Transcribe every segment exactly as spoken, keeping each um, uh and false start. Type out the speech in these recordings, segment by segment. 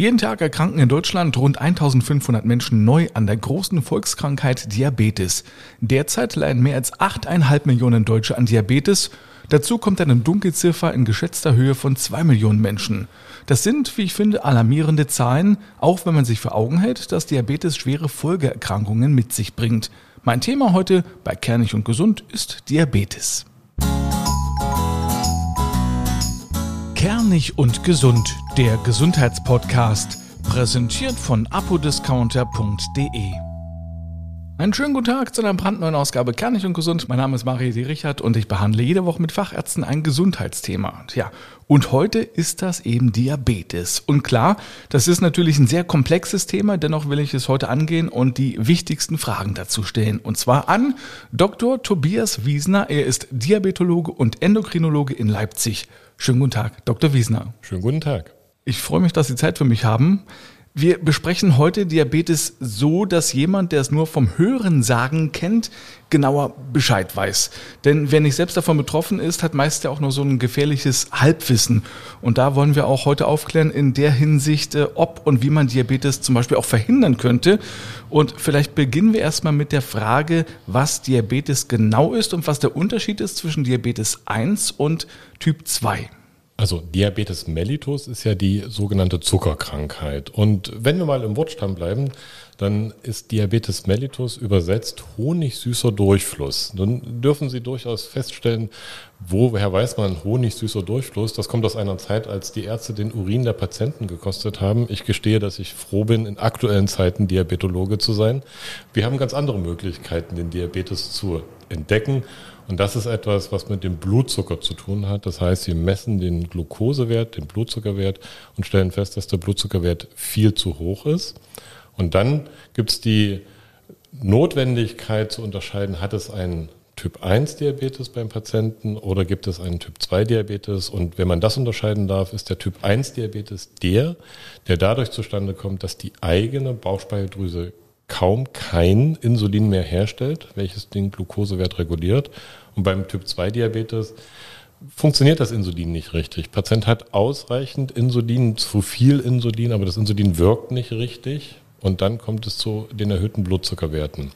Jeden Tag erkranken in Deutschland rund eintausendfünfhundert Menschen neu an der großen Volkskrankheit Diabetes. Derzeit leiden mehr als acht Komma fünf Millionen Deutsche an Diabetes. Dazu kommt eine Dunkelziffer in geschätzter Höhe von zwei Millionen Menschen. Das sind, wie ich finde, alarmierende Zahlen, auch wenn man sich vor Augen hält, dass Diabetes schwere Folgeerkrankungen mit sich bringt. Mein Thema heute bei Kernig und Gesund ist Diabetes. Kernig und Gesund, der Gesundheitspodcast, präsentiert von apodiscounter punkt de. Einen schönen guten Tag zu einer brandneuen Ausgabe Kernig und Gesund. Mein Name ist Mario D. Richardt und ich behandle jede Woche mit Fachärzten ein Gesundheitsthema. Tja, und heute ist das eben Diabetes. Und klar, das ist natürlich ein sehr komplexes Thema, dennoch will ich es heute angehen und die wichtigsten Fragen dazu stellen. Und zwar an Doktor Tobias Wiesner. Er ist Diabetologe und Endokrinologe in Leipzig. Schönen guten Tag, Doktor Wiesner. Schönen guten Tag. Ich freue mich, dass Sie Zeit für mich haben. Wir besprechen heute Diabetes so, dass jemand, der es nur vom Hörensagen kennt, genauer Bescheid weiß. Denn wer nicht selbst davon betroffen ist, hat meist ja auch nur so ein gefährliches Halbwissen. Und da wollen wir auch heute aufklären in der Hinsicht, ob und wie man Diabetes zum Beispiel auch verhindern könnte. Und vielleicht beginnen wir erstmal mit der Frage, was Diabetes genau ist und was der Unterschied ist zwischen Diabetes eins und Typ zwei. Also Diabetes mellitus ist ja die sogenannte Zuckerkrankheit. Und wenn wir mal im Wortstamm bleiben, dann ist Diabetes mellitus übersetzt honigsüßer Durchfluss. Dann dürfen Sie durchaus feststellen, woher weiß man honigsüßer Durchfluss? Das kommt aus einer Zeit, als die Ärzte den Urin der Patienten gekostet haben. Ich gestehe, dass ich froh bin, in aktuellen Zeiten Diabetologe zu sein. Wir haben ganz andere Möglichkeiten, den Diabetes zu entdecken. Und das ist etwas, was mit dem Blutzucker zu tun hat. Das heißt, sie messen den Glukosewert, den Blutzuckerwert und stellen fest, dass der Blutzuckerwert viel zu hoch ist. Und dann gibt es die Notwendigkeit zu unterscheiden, hat es einen Typ eins Diabetes beim Patienten oder gibt es einen Typ zwei Diabetes? Und wenn man das unterscheiden darf, ist der Typ eins Diabetes der, der dadurch zustande kommt, dass die eigene Bauchspeicheldrüse kaum kein Insulin mehr herstellt, welches den Glukosewert reguliert. Und beim Typ zwei Diabetes funktioniert das Insulin nicht richtig. Patient hat ausreichend Insulin, zu viel Insulin, aber das Insulin wirkt nicht richtig. Und dann kommt es zu den erhöhten Blutzuckerwerten.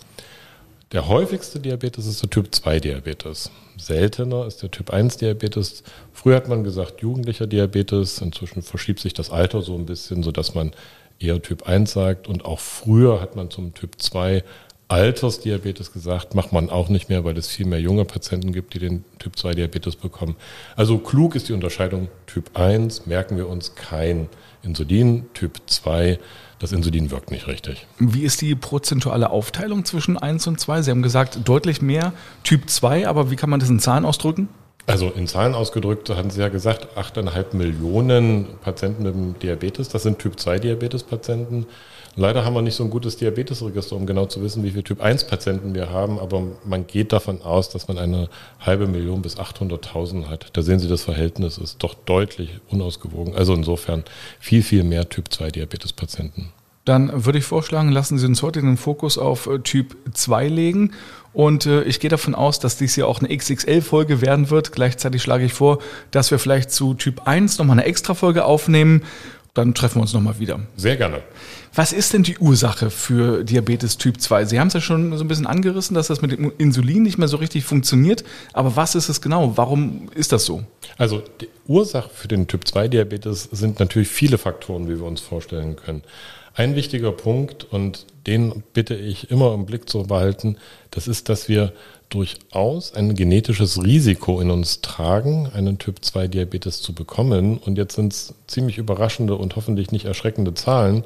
Der häufigste Diabetes ist der Typ zwei Diabetes. Seltener ist der Typ eins Diabetes. Früher hat man gesagt, jugendlicher Diabetes. Inzwischen verschiebt sich das Alter so ein bisschen, sodass man eher Typ eins sagt, und auch früher hat man zum Typ zwei Altersdiabetes gesagt, macht man auch nicht mehr, weil es viel mehr junge Patienten gibt, die den Typ zwei Diabetes bekommen. Also klug ist die Unterscheidung Typ eins, merken wir uns, kein Insulin, Typ zwei, das Insulin wirkt nicht richtig. Wie ist die prozentuale Aufteilung zwischen eins und zwei? Sie haben gesagt, deutlich mehr Typ zwei, aber wie kann man das in Zahlen ausdrücken? Also in Zahlen ausgedrückt, hatten Sie ja gesagt, acht Komma fünf Millionen Patienten mit dem Diabetes, das sind Typ zwei Diabetes Patienten. Leider haben wir nicht so ein gutes Diabetesregister, um genau zu wissen, wie viele Typ eins Patienten wir haben, aber man geht davon aus, dass man eine halbe Million bis achthunderttausend hat. Da sehen Sie, das Verhältnis ist doch deutlich unausgewogen. Also insofern viel, viel mehr Typ zwei Diabetes Patienten. Dann würde ich vorschlagen, lassen Sie uns heute den Fokus auf Typ zwei legen. Und äh, ich gehe davon aus, dass dies ja auch eine X X L-Folge werden wird. Gleichzeitig schlage ich vor, dass wir vielleicht zu Typ eins nochmal eine Extra-Folge aufnehmen. Dann treffen wir uns nochmal wieder. Sehr gerne. Was ist denn die Ursache für Diabetes Typ zwei? Sie haben es ja schon so ein bisschen angerissen, dass das mit dem Insulin nicht mehr so richtig funktioniert. Aber was ist es genau? Warum ist das so? Also die Ursache für den Typ zwei Diabetes sind natürlich viele Faktoren, wie wir uns vorstellen können. Ein wichtiger Punkt, und den bitte ich immer im Blick zu behalten, das ist, dass wir durchaus ein genetisches Risiko in uns tragen, einen Typ zwei Diabetes zu bekommen. Und jetzt sind es ziemlich überraschende und hoffentlich nicht erschreckende Zahlen.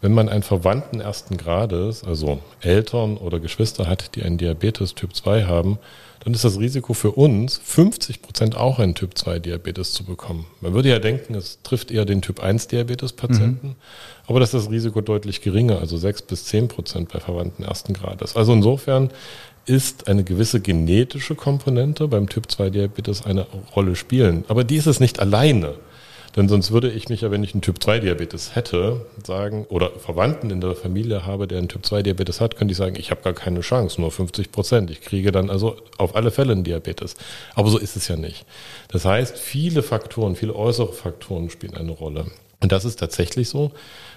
Wenn man einen Verwandten ersten Grades, also Eltern oder Geschwister hat, die einen Diabetes Typ zwei haben, dann ist das Risiko für uns, fünfzig Prozent auch einen Typ zwei Diabetes zu bekommen. Man würde ja denken, es trifft eher den Typ eins Diabetes Patienten, mhm. aber das ist das Risiko deutlich geringer, also sechs bis zehn Prozent bei Verwandten ersten Grades. Also insofern ist eine gewisse genetische Komponente beim Typ zwei Diabetes eine Rolle spielen. Aber die ist es nicht alleine. Denn sonst würde ich mich ja, wenn ich einen Typ zwei Diabetes hätte, sagen, oder Verwandten in der Familie habe, der einen Typ zwei Diabetes hat, könnte ich sagen, ich habe gar keine Chance, nur fünfzig Prozent. Ich kriege dann also auf alle Fälle einen Diabetes. Aber so ist es ja nicht. Das heißt, viele Faktoren, viele äußere Faktoren spielen eine Rolle. Und das ist tatsächlich so,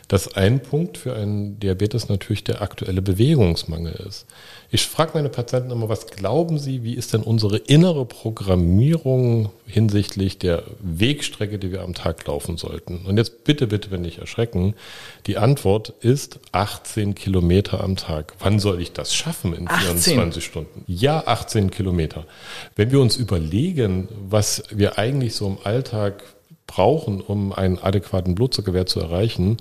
dass ein Punkt für einen Diabetes natürlich der aktuelle Bewegungsmangel ist. Ich frage meine Patienten immer, was glauben Sie, wie ist denn unsere innere Programmierung hinsichtlich der Wegstrecke, die wir am Tag laufen sollten? Und jetzt bitte, bitte, wenn nicht erschrecken, die Antwort ist achtzehn Kilometer am Tag. Wann soll ich das schaffen in vierundzwanzig Stunden? Ja, achtzehn Kilometer. Wenn wir uns überlegen, was wir eigentlich so im Alltag brauchen, um einen adäquaten Blutzuckerwert zu erreichen,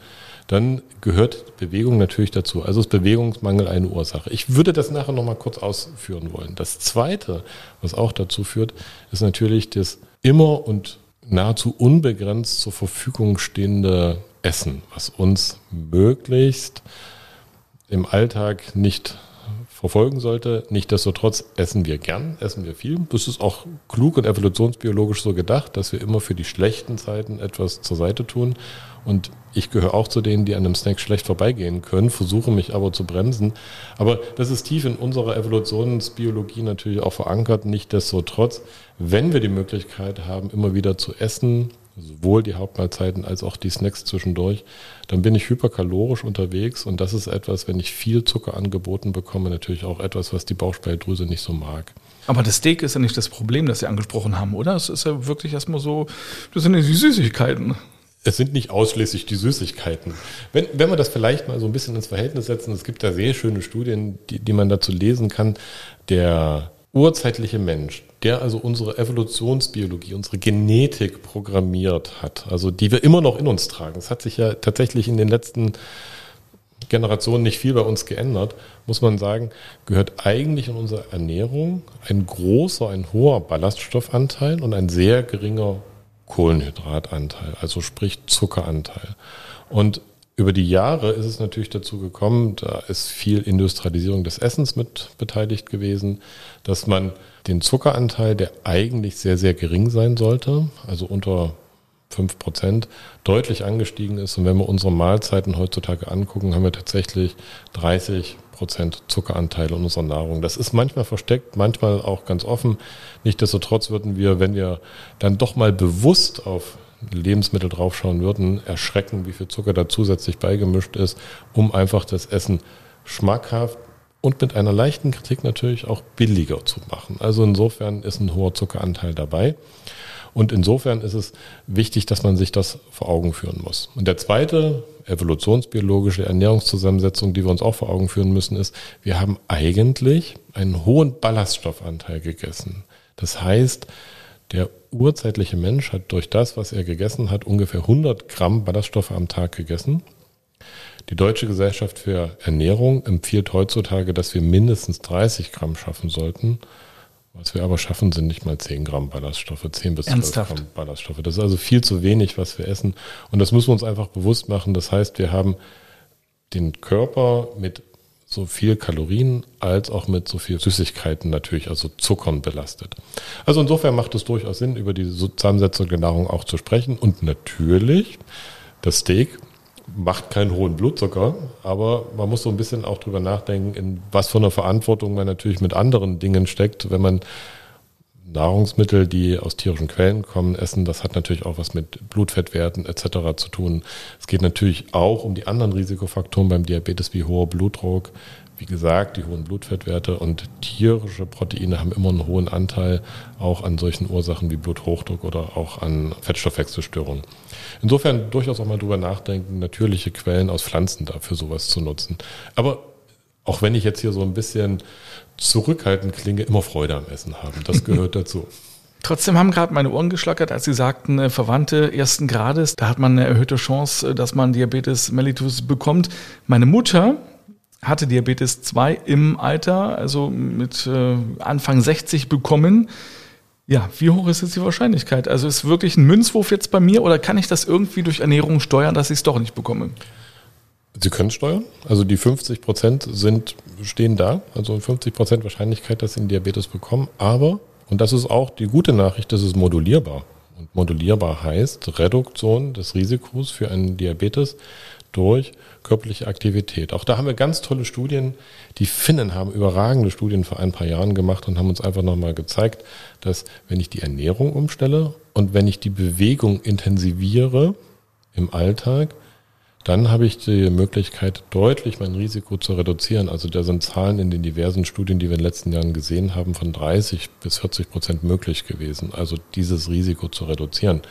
dann gehört Bewegung natürlich dazu. Also ist Bewegungsmangel eine Ursache. Ich würde das nachher nochmal kurz ausführen wollen. Das Zweite, was auch dazu führt, ist natürlich das immer und nahezu unbegrenzt zur Verfügung stehende Essen, was uns möglichst im Alltag nicht verfolgen sollte. Nichtsdestotrotz essen wir gern, essen wir viel. Das ist auch klug und evolutionsbiologisch so gedacht, dass wir immer für die schlechten Zeiten etwas zur Seite tun. Und ich gehöre auch zu denen, die an einem Snack schlecht vorbeigehen können, versuche mich aber zu bremsen. Aber das ist tief in unserer Evolutionsbiologie natürlich auch verankert. Nichtsdestotrotz, wenn wir die Möglichkeit haben, immer wieder zu essen, sowohl die Hauptmahlzeiten als auch die Snacks zwischendurch, dann bin ich hyperkalorisch unterwegs und das ist etwas, wenn ich viel Zucker angeboten bekomme, natürlich auch etwas, was die Bauchspeicheldrüse nicht so mag. Aber das Steak ist ja nicht das Problem, das Sie angesprochen haben, oder? Es ist ja wirklich erstmal so, das sind ja die Süßigkeiten. Es sind nicht ausschließlich die Süßigkeiten. Wenn, wenn wir das vielleicht mal so ein bisschen ins Verhältnis setzen, es gibt da sehr schöne Studien, die, die man dazu lesen kann, der urzeitliche Mensch, der also unsere Evolutionsbiologie, unsere Genetik programmiert hat, also die wir immer noch in uns tragen. Es hat sich ja tatsächlich in den letzten Generationen nicht viel bei uns geändert, muss man sagen, gehört eigentlich in unsere Ernährung ein großer, ein hoher Ballaststoffanteil und ein sehr geringer Kohlenhydratanteil, also sprich Zuckeranteil. Und über die Jahre ist es natürlich dazu gekommen, da ist viel Industrialisierung des Essens mit beteiligt gewesen, dass man den Zuckeranteil, der eigentlich sehr, sehr gering sein sollte, also unter fünf Prozent, deutlich angestiegen ist. Und wenn wir unsere Mahlzeiten heutzutage angucken, haben wir tatsächlich dreißig Prozent Zuckeranteil in unserer Nahrung. Das ist manchmal versteckt, manchmal auch ganz offen. Nichtsdestotrotz würden wir, wenn wir dann doch mal bewusst auf Lebensmittel draufschauen würden, erschrecken, wie viel Zucker da zusätzlich beigemischt ist, um einfach das Essen schmackhaft und mit einer leichten Kritik natürlich auch billiger zu machen. Also insofern ist ein hoher Zuckeranteil dabei. Und insofern ist es wichtig, dass man sich das vor Augen führen muss. Und der zweite, evolutionsbiologische Ernährungszusammensetzung, die wir uns auch vor Augen führen müssen, ist, wir haben eigentlich einen hohen Ballaststoffanteil gegessen. Das heißt, der urzeitliche Mensch hat durch das, was er gegessen hat, ungefähr hundert Gramm Ballaststoffe am Tag gegessen. Die Deutsche Gesellschaft für Ernährung empfiehlt heutzutage, dass wir mindestens dreißig Gramm schaffen sollten. Was wir aber schaffen, sind nicht mal zehn Gramm Ballaststoffe, zehn bis Ernsthaft? zwölf Gramm Ballaststoffe. Das ist also viel zu wenig, was wir essen. Und das müssen wir uns einfach bewusst machen. Das heißt, wir haben den Körper mit so viel Kalorien als auch mit so viel Süßigkeiten natürlich, also Zuckern belastet. Also insofern macht es durchaus Sinn, über die Zusammensetzung der Nahrung auch zu sprechen. Und natürlich, das Steak macht keinen hohen Blutzucker, aber man muss so ein bisschen auch drüber nachdenken, in was für einer Verantwortung man natürlich mit anderen Dingen steckt, wenn man Nahrungsmittel, die aus tierischen Quellen kommen, essen, das hat natürlich auch was mit Blutfettwerten et cetera zu tun. Es geht natürlich auch um die anderen Risikofaktoren beim Diabetes wie hoher Blutdruck, wie gesagt, die hohen Blutfettwerte und tierische Proteine haben immer einen hohen Anteil auch an solchen Ursachen wie Bluthochdruck oder auch an Fettstoffwechselstörungen. Insofern durchaus auch mal drüber nachdenken, natürliche Quellen aus Pflanzen dafür sowas zu nutzen. Aber auch wenn ich jetzt hier so ein bisschen zurückhaltend klinge, immer Freude am Essen haben. Das gehört dazu. Trotzdem haben gerade meine Ohren geschlackert, als Sie sagten, Verwandte ersten Grades, da hat man eine erhöhte Chance, dass man Diabetes mellitus bekommt. Meine Mutter hatte Diabetes zwei im Alter, also mit Anfang sechzig bekommen. Ja, wie hoch ist jetzt die Wahrscheinlichkeit? Also ist wirklich ein Münzwurf jetzt bei mir oder kann ich das irgendwie durch Ernährung steuern, dass ich es doch nicht bekomme? Sie können steuern. Also die fünfzig Prozent sind, stehen da. Also fünfzig Prozent Wahrscheinlichkeit, dass Sie einen Diabetes bekommen. Aber, und das ist auch die gute Nachricht, das ist modulierbar. Und modulierbar heißt Reduktion des Risikos für einen Diabetes durch körperliche Aktivität. Auch da haben wir ganz tolle Studien. Die Finnen haben überragende Studien vor ein paar Jahren gemacht und haben uns einfach nochmal gezeigt, dass wenn ich die Ernährung umstelle und wenn ich die Bewegung intensiviere, im Alltag, dann habe ich die Möglichkeit, deutlich mein Risiko zu reduzieren. Also da sind Zahlen in den diversen Studien, die wir in den letzten Jahren gesehen haben, von dreißig bis vierzig Prozent möglich gewesen. Also dieses Risiko zu reduzieren.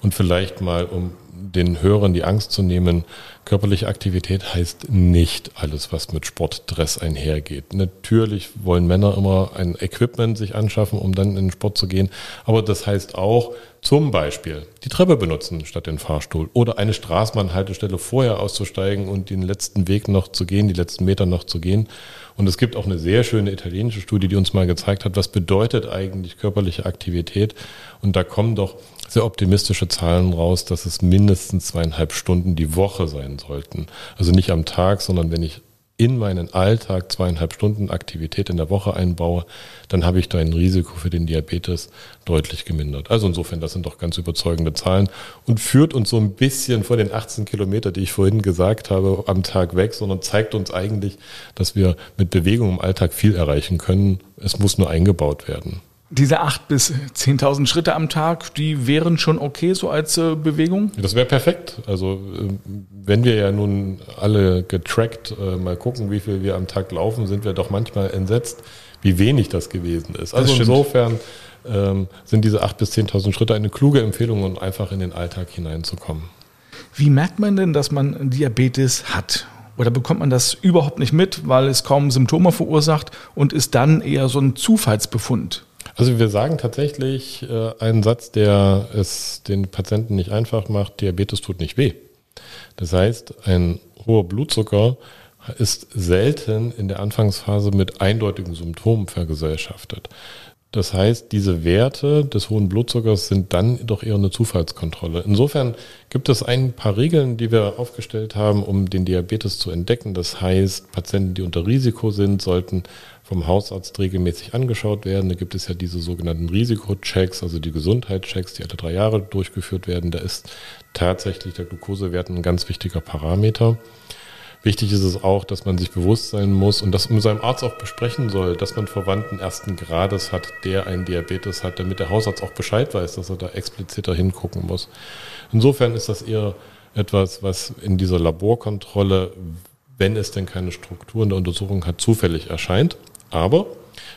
Und vielleicht mal, um den Hörern die Angst zu nehmen, körperliche Aktivität heißt nicht alles, was mit Sportdress einhergeht. Natürlich wollen Männer immer ein Equipment sich anschaffen, um dann in den Sport zu gehen. Aber das heißt auch zum Beispiel die Treppe benutzen statt den Fahrstuhl oder eine Straßenbahnhaltestelle vorher auszusteigen und den letzten Weg noch zu gehen, die letzten Meter noch zu gehen. Und es gibt auch eine sehr schöne italienische Studie, die uns mal gezeigt hat, was bedeutet eigentlich körperliche Aktivität. Und da kommen doch sehr optimistische Zahlen raus, dass es mindestens zweieinhalb Stunden die Woche sein sollten. Also nicht am Tag, sondern wenn ich in meinen Alltag zweieinhalb Stunden Aktivität in der Woche einbaue, dann habe ich da ein Risiko für den Diabetes deutlich gemindert. Also insofern, das sind doch ganz überzeugende Zahlen und führt uns so ein bisschen vor den achtzehn Kilometer, die ich vorhin gesagt habe, am Tag weg, sondern zeigt uns eigentlich, dass wir mit Bewegung im Alltag viel erreichen können. Es muss nur eingebaut werden. Diese acht bis zehntausend Schritte am Tag, die wären schon okay so als äh, Bewegung? Das wäre perfekt. Also äh, wenn wir ja nun alle getrackt äh, mal gucken, wie viel wir am Tag laufen, sind wir doch manchmal entsetzt, wie wenig das gewesen ist. Also insofern ähm, sind diese acht bis zehntausend Schritte eine kluge Empfehlung, um einfach in den Alltag hineinzukommen. Wie merkt man denn, dass man Diabetes hat? Oder bekommt man das überhaupt nicht mit, weil es kaum Symptome verursacht und ist dann eher so ein Zufallsbefund? Also wir sagen tatsächlich äh, einen Satz, der es den Patienten nicht einfach macht: Diabetes tut nicht weh. Das heißt, ein hoher Blutzucker ist selten in der Anfangsphase mit eindeutigen Symptomen vergesellschaftet. Das heißt, diese Werte des hohen Blutzuckers sind dann doch eher eine Zufallskontrolle. Insofern gibt es ein paar Regeln, die wir aufgestellt haben, um den Diabetes zu entdecken. Das heißt, Patienten, die unter Risiko sind, sollten vom Hausarzt regelmäßig angeschaut werden. Da gibt es ja diese sogenannten Risikochecks, also die Gesundheitschecks, die alle drei Jahre durchgeführt werden. Da ist tatsächlich der Glukosewert ein ganz wichtiger Parameter. Wichtig ist es auch, dass man sich bewusst sein muss und das mit seinem Arzt auch besprechen soll, dass man Verwandten ersten Grades hat, der einen Diabetes hat, damit der Hausarzt auch Bescheid weiß, dass er da expliziter hingucken muss. Insofern ist das eher etwas, was in dieser Laborkontrolle, wenn es denn keine Strukturen der Untersuchung hat, zufällig erscheint. Aber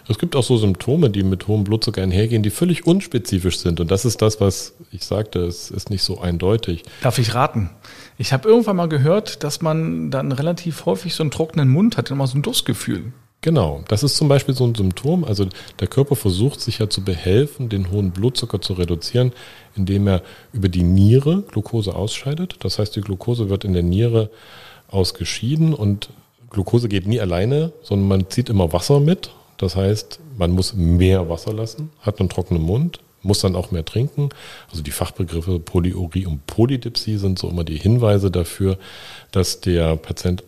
es gibt auch so Symptome, die mit hohem Blutzucker einhergehen, die völlig unspezifisch sind. Und das ist das, was ich sagte, es ist nicht so eindeutig. Darf ich raten? Ich habe irgendwann mal gehört, dass man dann relativ häufig so einen trockenen Mund hat, immer so ein Durstgefühl. Genau, das ist zum Beispiel so ein Symptom. Also der Körper versucht sich ja zu behelfen, den hohen Blutzucker zu reduzieren, indem er über die Niere Glucose ausscheidet. Das heißt, die Glucose wird in der Niere ausgeschieden und Glucose geht nie alleine, sondern man zieht immer Wasser mit. Das heißt, man muss mehr Wasser lassen, hat einen trockenen Mund, muss dann auch mehr trinken. Also die Fachbegriffe Polyorie und Polydipsie sind so immer die Hinweise dafür, dass der Patient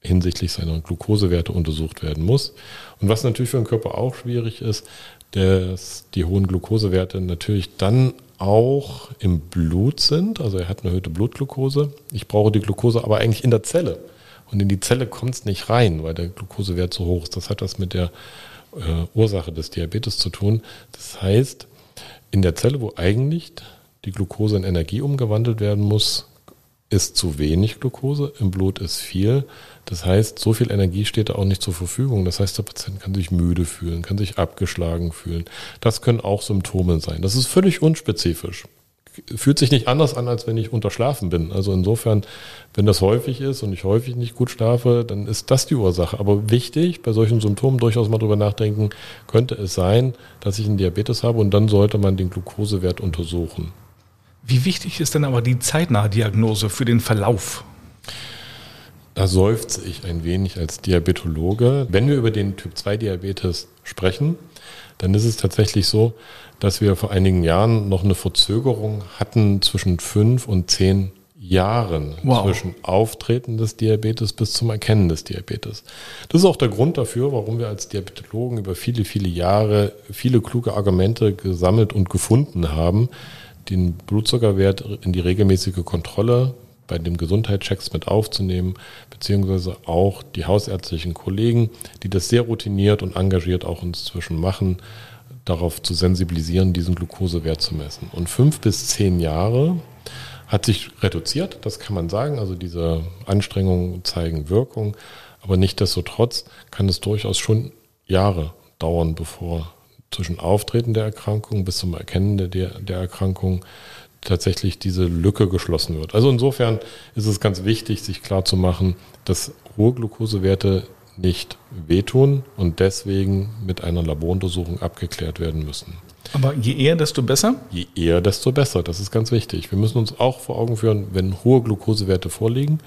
hinsichtlich seiner Glukosewerte untersucht werden muss. Und was natürlich für den Körper auch schwierig ist, dass die hohen Glukosewerte natürlich dann auch im Blut sind. Also er hat eine erhöhte Blutglukose. Ich brauche die Glukose aber eigentlich in der Zelle. Und in die Zelle kommt es nicht rein, weil der Glukosewert so hoch ist. Das hat was mit der äh, Ursache des Diabetes zu tun. Das heißt, in der Zelle, wo eigentlich die Glukose in Energie umgewandelt werden muss, ist zu wenig Glukose, im Blut ist viel. Das heißt, so viel Energie steht da auch nicht zur Verfügung. Das heißt, der Patient kann sich müde fühlen, kann sich abgeschlagen fühlen. Das können auch Symptome sein. Das ist völlig unspezifisch. Fühlt sich nicht anders an, als wenn ich unterschlafen bin. Also insofern, wenn das häufig ist und ich häufig nicht gut schlafe, dann ist das die Ursache. Aber wichtig, bei solchen Symptomen durchaus mal drüber nachdenken, könnte es sein, dass ich einen Diabetes habe und dann sollte man den Glukosewert untersuchen. Wie wichtig ist denn aber die zeitnahe Diagnose für den Verlauf? Da seufze ich ein wenig als Diabetologe. Wenn wir über den Typ zwei Diabetes sprechen, dann ist es tatsächlich so, dass wir vor einigen Jahren noch eine Verzögerung hatten zwischen fünf und zehn Jahren wow. zwischen Auftreten des Diabetes bis zum Erkennen des Diabetes. Das ist auch der Grund dafür, warum wir als Diabetologen über viele, viele Jahre viele kluge Argumente gesammelt und gefunden haben, den Blutzuckerwert in die regelmäßige Kontrolle bei dem Gesundheitschecks mit aufzunehmen, beziehungsweise auch die hausärztlichen Kollegen, die das sehr routiniert und engagiert auch inzwischen machen, darauf zu sensibilisieren, diesen Glukosewert zu messen. Und fünf bis zehn Jahre Hat sich reduziert, das kann man sagen. Also diese Anstrengungen zeigen Wirkung. Aber nichtsdestotrotz kann es durchaus schon Jahre dauern, bevor zwischen Auftreten der Erkrankung bis zum Erkennen der, der Erkrankung tatsächlich diese Lücke geschlossen wird. Also insofern ist es ganz wichtig, sich klarzumachen, dass hohe Glukosewerte nicht wehtun und deswegen mit einer Laboruntersuchung abgeklärt werden müssen. Aber je eher, desto besser? Je eher, desto besser. Das ist ganz wichtig. Wir müssen uns auch vor Augen führen, wenn hohe Glukosewerte vorliegen,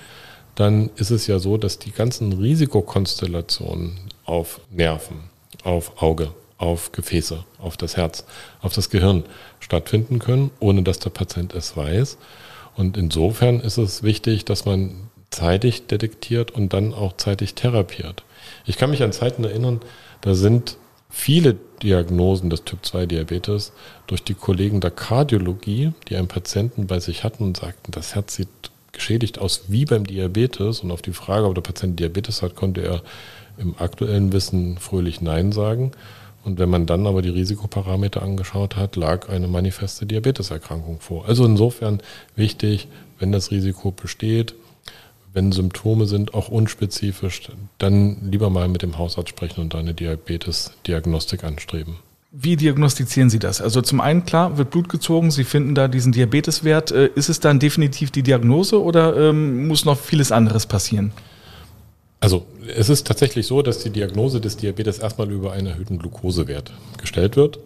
dann ist es ja so, dass die ganzen Risikokonstellationen auf Nerven, auf Auge, auf Gefäße, auf das Herz, auf das Gehirn stattfinden können, ohne dass der Patient es weiß. Und insofern ist es wichtig, dass man zeitig detektiert und dann auch zeitig therapiert. Ich kann mich an Zeiten erinnern, da sind viele Diagnosen des Typ zwei Diabetes durch die Kollegen der Kardiologie, die einen Patienten bei sich hatten und sagten, das Herz sieht geschädigt aus wie beim Diabetes. Und auf die Frage, ob der Patient Diabetes hat, konnte er im aktuellen Wissen fröhlich Nein sagen. Und wenn man dann aber die Risikoparameter angeschaut hat, lag eine manifeste Diabeteserkrankung vor. Also insofern wichtig, wenn das Risiko besteht, wenn Symptome sind, auch unspezifisch, dann lieber mal mit dem Hausarzt sprechen und eine Diabetes-Diagnostik anstreben. Wie diagnostizieren Sie das? Also zum einen, klar, wird Blut gezogen, Sie finden da diesen Diabeteswert. Ist es dann definitiv die Diagnose oder ähm, muss noch vieles anderes passieren? Also es ist tatsächlich so, dass die Diagnose des Diabetes erstmal über einen erhöhten Glukosewert gestellt wird.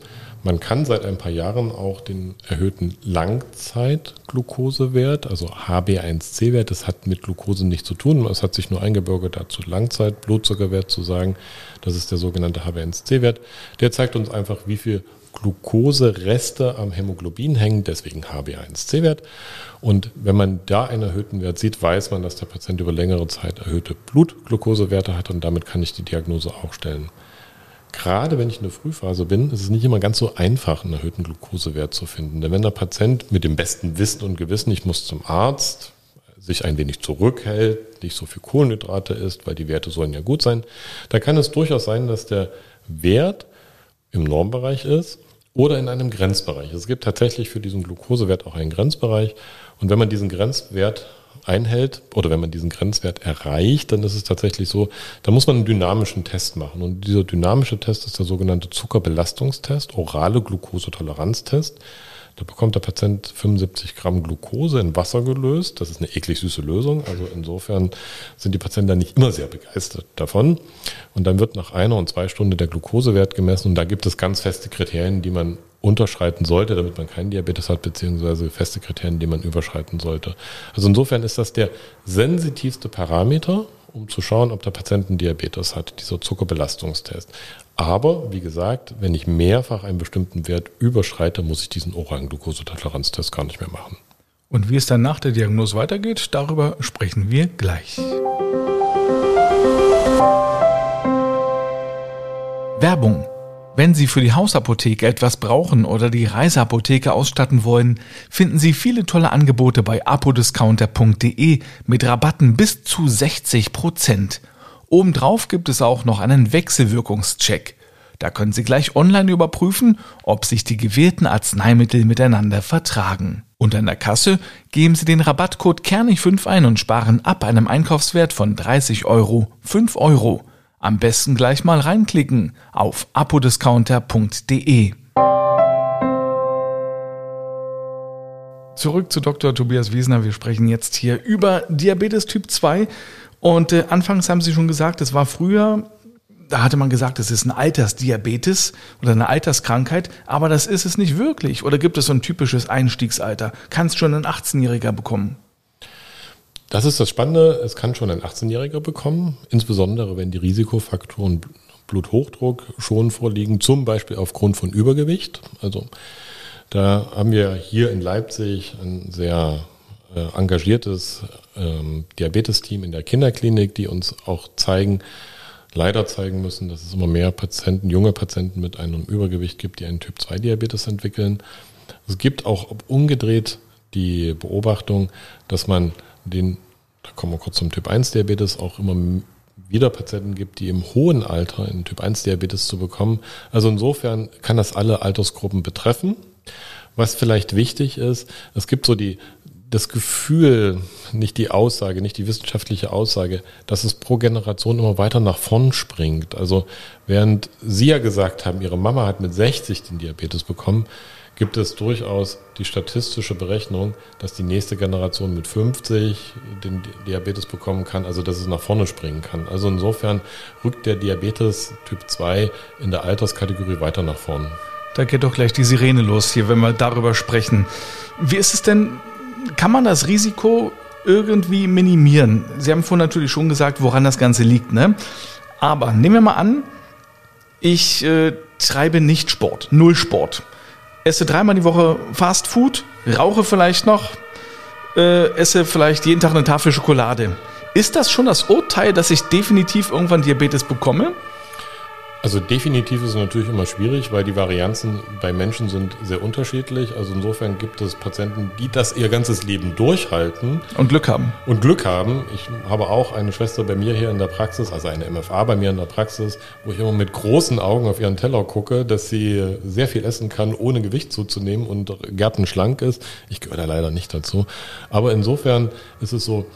Man kann seit ein paar Jahren auch den erhöhten Langzeitglukosewert, also H b A eins c Wert, das hat mit Glukose nichts zu tun, es hat sich nur eingebürgert, dazu Langzeitblutzuckerwert zu sagen, das ist der sogenannte H b A eins c Wert. Der zeigt uns einfach, wie viel Glukosereste am Hämoglobin hängen, deswegen H b A eins c Wert. Und wenn man da einen erhöhten Wert sieht, weiß man, dass der Patient über längere Zeit erhöhte Blutglukosewerte hat und damit kann ich die Diagnose auch stellen. Gerade wenn ich in der Frühphase bin, ist es nicht immer ganz so einfach, einen erhöhten Glukosewert zu finden. Denn wenn der Patient mit dem besten Wissen und Gewissen, ich muss zum Arzt, sich ein wenig zurückhält, nicht so viel Kohlenhydrate isst, weil die Werte sollen ja gut sein, dann kann es durchaus sein, dass der Wert im Normbereich ist oder in einem Grenzbereich. Es gibt tatsächlich für diesen Glukosewert auch einen Grenzbereich. Und wenn man diesen Grenzwert einhält oder wenn man diesen Grenzwert erreicht, dann ist es tatsächlich so, da muss man einen dynamischen Test machen. Und dieser dynamische Test ist der sogenannte Zuckerbelastungstest, orale Glukosetoleranztest. Da bekommt der Patient fünfundsiebzig Gramm Glukose in Wasser gelöst. Das ist eine eklig süße Lösung. Also insofern sind die Patienten da nicht immer sehr begeistert davon. Und dann wird nach einer und zwei Stunden der Glukosewert gemessen. Und da gibt es ganz feste Kriterien, die man unterschreiten sollte, damit man keinen Diabetes hat, beziehungsweise feste Kriterien, die man überschreiten sollte. Also insofern ist das der sensitivste Parameter, um zu schauen, ob der Patient einen Diabetes hat, dieser Zuckerbelastungstest. Aber, wie gesagt, wenn ich mehrfach einen bestimmten Wert überschreite, muss ich diesen oralen Glukosetoleranztest gar nicht mehr machen. Und wie es dann nach der Diagnose weitergeht, darüber sprechen wir gleich. Werbung. Wenn Sie für die Hausapotheke etwas brauchen oder die Reiseapotheke ausstatten wollen, finden Sie viele tolle Angebote bei apodiscounter punkt de mit Rabatten bis zu sechzig Prozent. Obendrauf gibt es auch noch einen Wechselwirkungscheck. Da können Sie gleich online überprüfen, ob sich die gewählten Arzneimittel miteinander vertragen. Und an der Kasse geben Sie den Rabattcode kernig fünf ein und sparen ab einem Einkaufswert von dreißig Euro fünf Euro. Am besten gleich mal reinklicken auf apodiscounter punkt de. Zurück zu Doktor Tobias Wiesner. Wir sprechen jetzt hier über Diabetes Typ zwei. Und äh, anfangs haben Sie schon gesagt, es war früher, da hatte man gesagt, es ist ein Altersdiabetes oder eine Alterskrankheit. Aber das ist es nicht wirklich. Oder gibt es so ein typisches Einstiegsalter? Kann es schon ein achtzehnjähriger bekommen? Das ist das Spannende, es kann schon ein achtzehnjähriger bekommen, insbesondere wenn die Risikofaktoren Bluthochdruck schon vorliegen, zum Beispiel aufgrund von Übergewicht. Also da haben wir hier in Leipzig ein sehr äh, engagiertes ähm, Diabetesteam in der Kinderklinik, die uns auch zeigen, leider zeigen müssen, dass es immer mehr Patienten, junge Patienten mit einem Übergewicht gibt, die einen Typ zwei Diabetes entwickeln. Es gibt auch umgedreht die Beobachtung, dass man den, da kommen wir kurz zum Typ eins Diabetes, auch immer wieder Patienten gibt, die im hohen Alter einen Typ eins Diabetes zu bekommen. Also insofern kann das alle Altersgruppen betreffen. Was vielleicht wichtig ist, es gibt so die das Gefühl, nicht die Aussage, nicht die wissenschaftliche Aussage, dass es pro Generation immer weiter nach vorn springt. Also während Sie ja gesagt haben, Ihre Mama hat mit sechzig den Diabetes bekommen, gibt es durchaus die statistische Berechnung, dass die nächste Generation mit fünfzig den Diabetes bekommen kann, also dass es nach vorne springen kann. Also insofern rückt der Diabetes Typ zwei in der Alterskategorie weiter nach vorne. Da geht doch gleich die Sirene los hier, wenn wir darüber sprechen. Wie ist es denn, kann man das Risiko irgendwie minimieren? Sie haben vorhin natürlich schon gesagt, woran das Ganze liegt, ne? Aber nehmen wir mal an, ich äh, treibe nicht Sport, null Sport. Esse dreimal die Woche Fast Food, rauche vielleicht noch, äh, esse vielleicht jeden Tag eine Tafel Schokolade. Ist das schon das Urteil, dass ich definitiv irgendwann Diabetes bekomme? Also definitiv ist es natürlich immer schwierig, weil die Varianzen bei Menschen sind sehr unterschiedlich. Also insofern gibt es Patienten, die das ihr ganzes Leben durchhalten. Und Glück haben. Und Glück haben. Ich habe auch eine Schwester bei mir hier in der Praxis, also eine M F A bei mir in der Praxis, wo ich immer mit großen Augen auf ihren Teller gucke, dass sie sehr viel essen kann, ohne Gewicht zuzunehmen und gärtenschlank ist. Ich gehöre da leider nicht dazu. Aber insofern ist es so,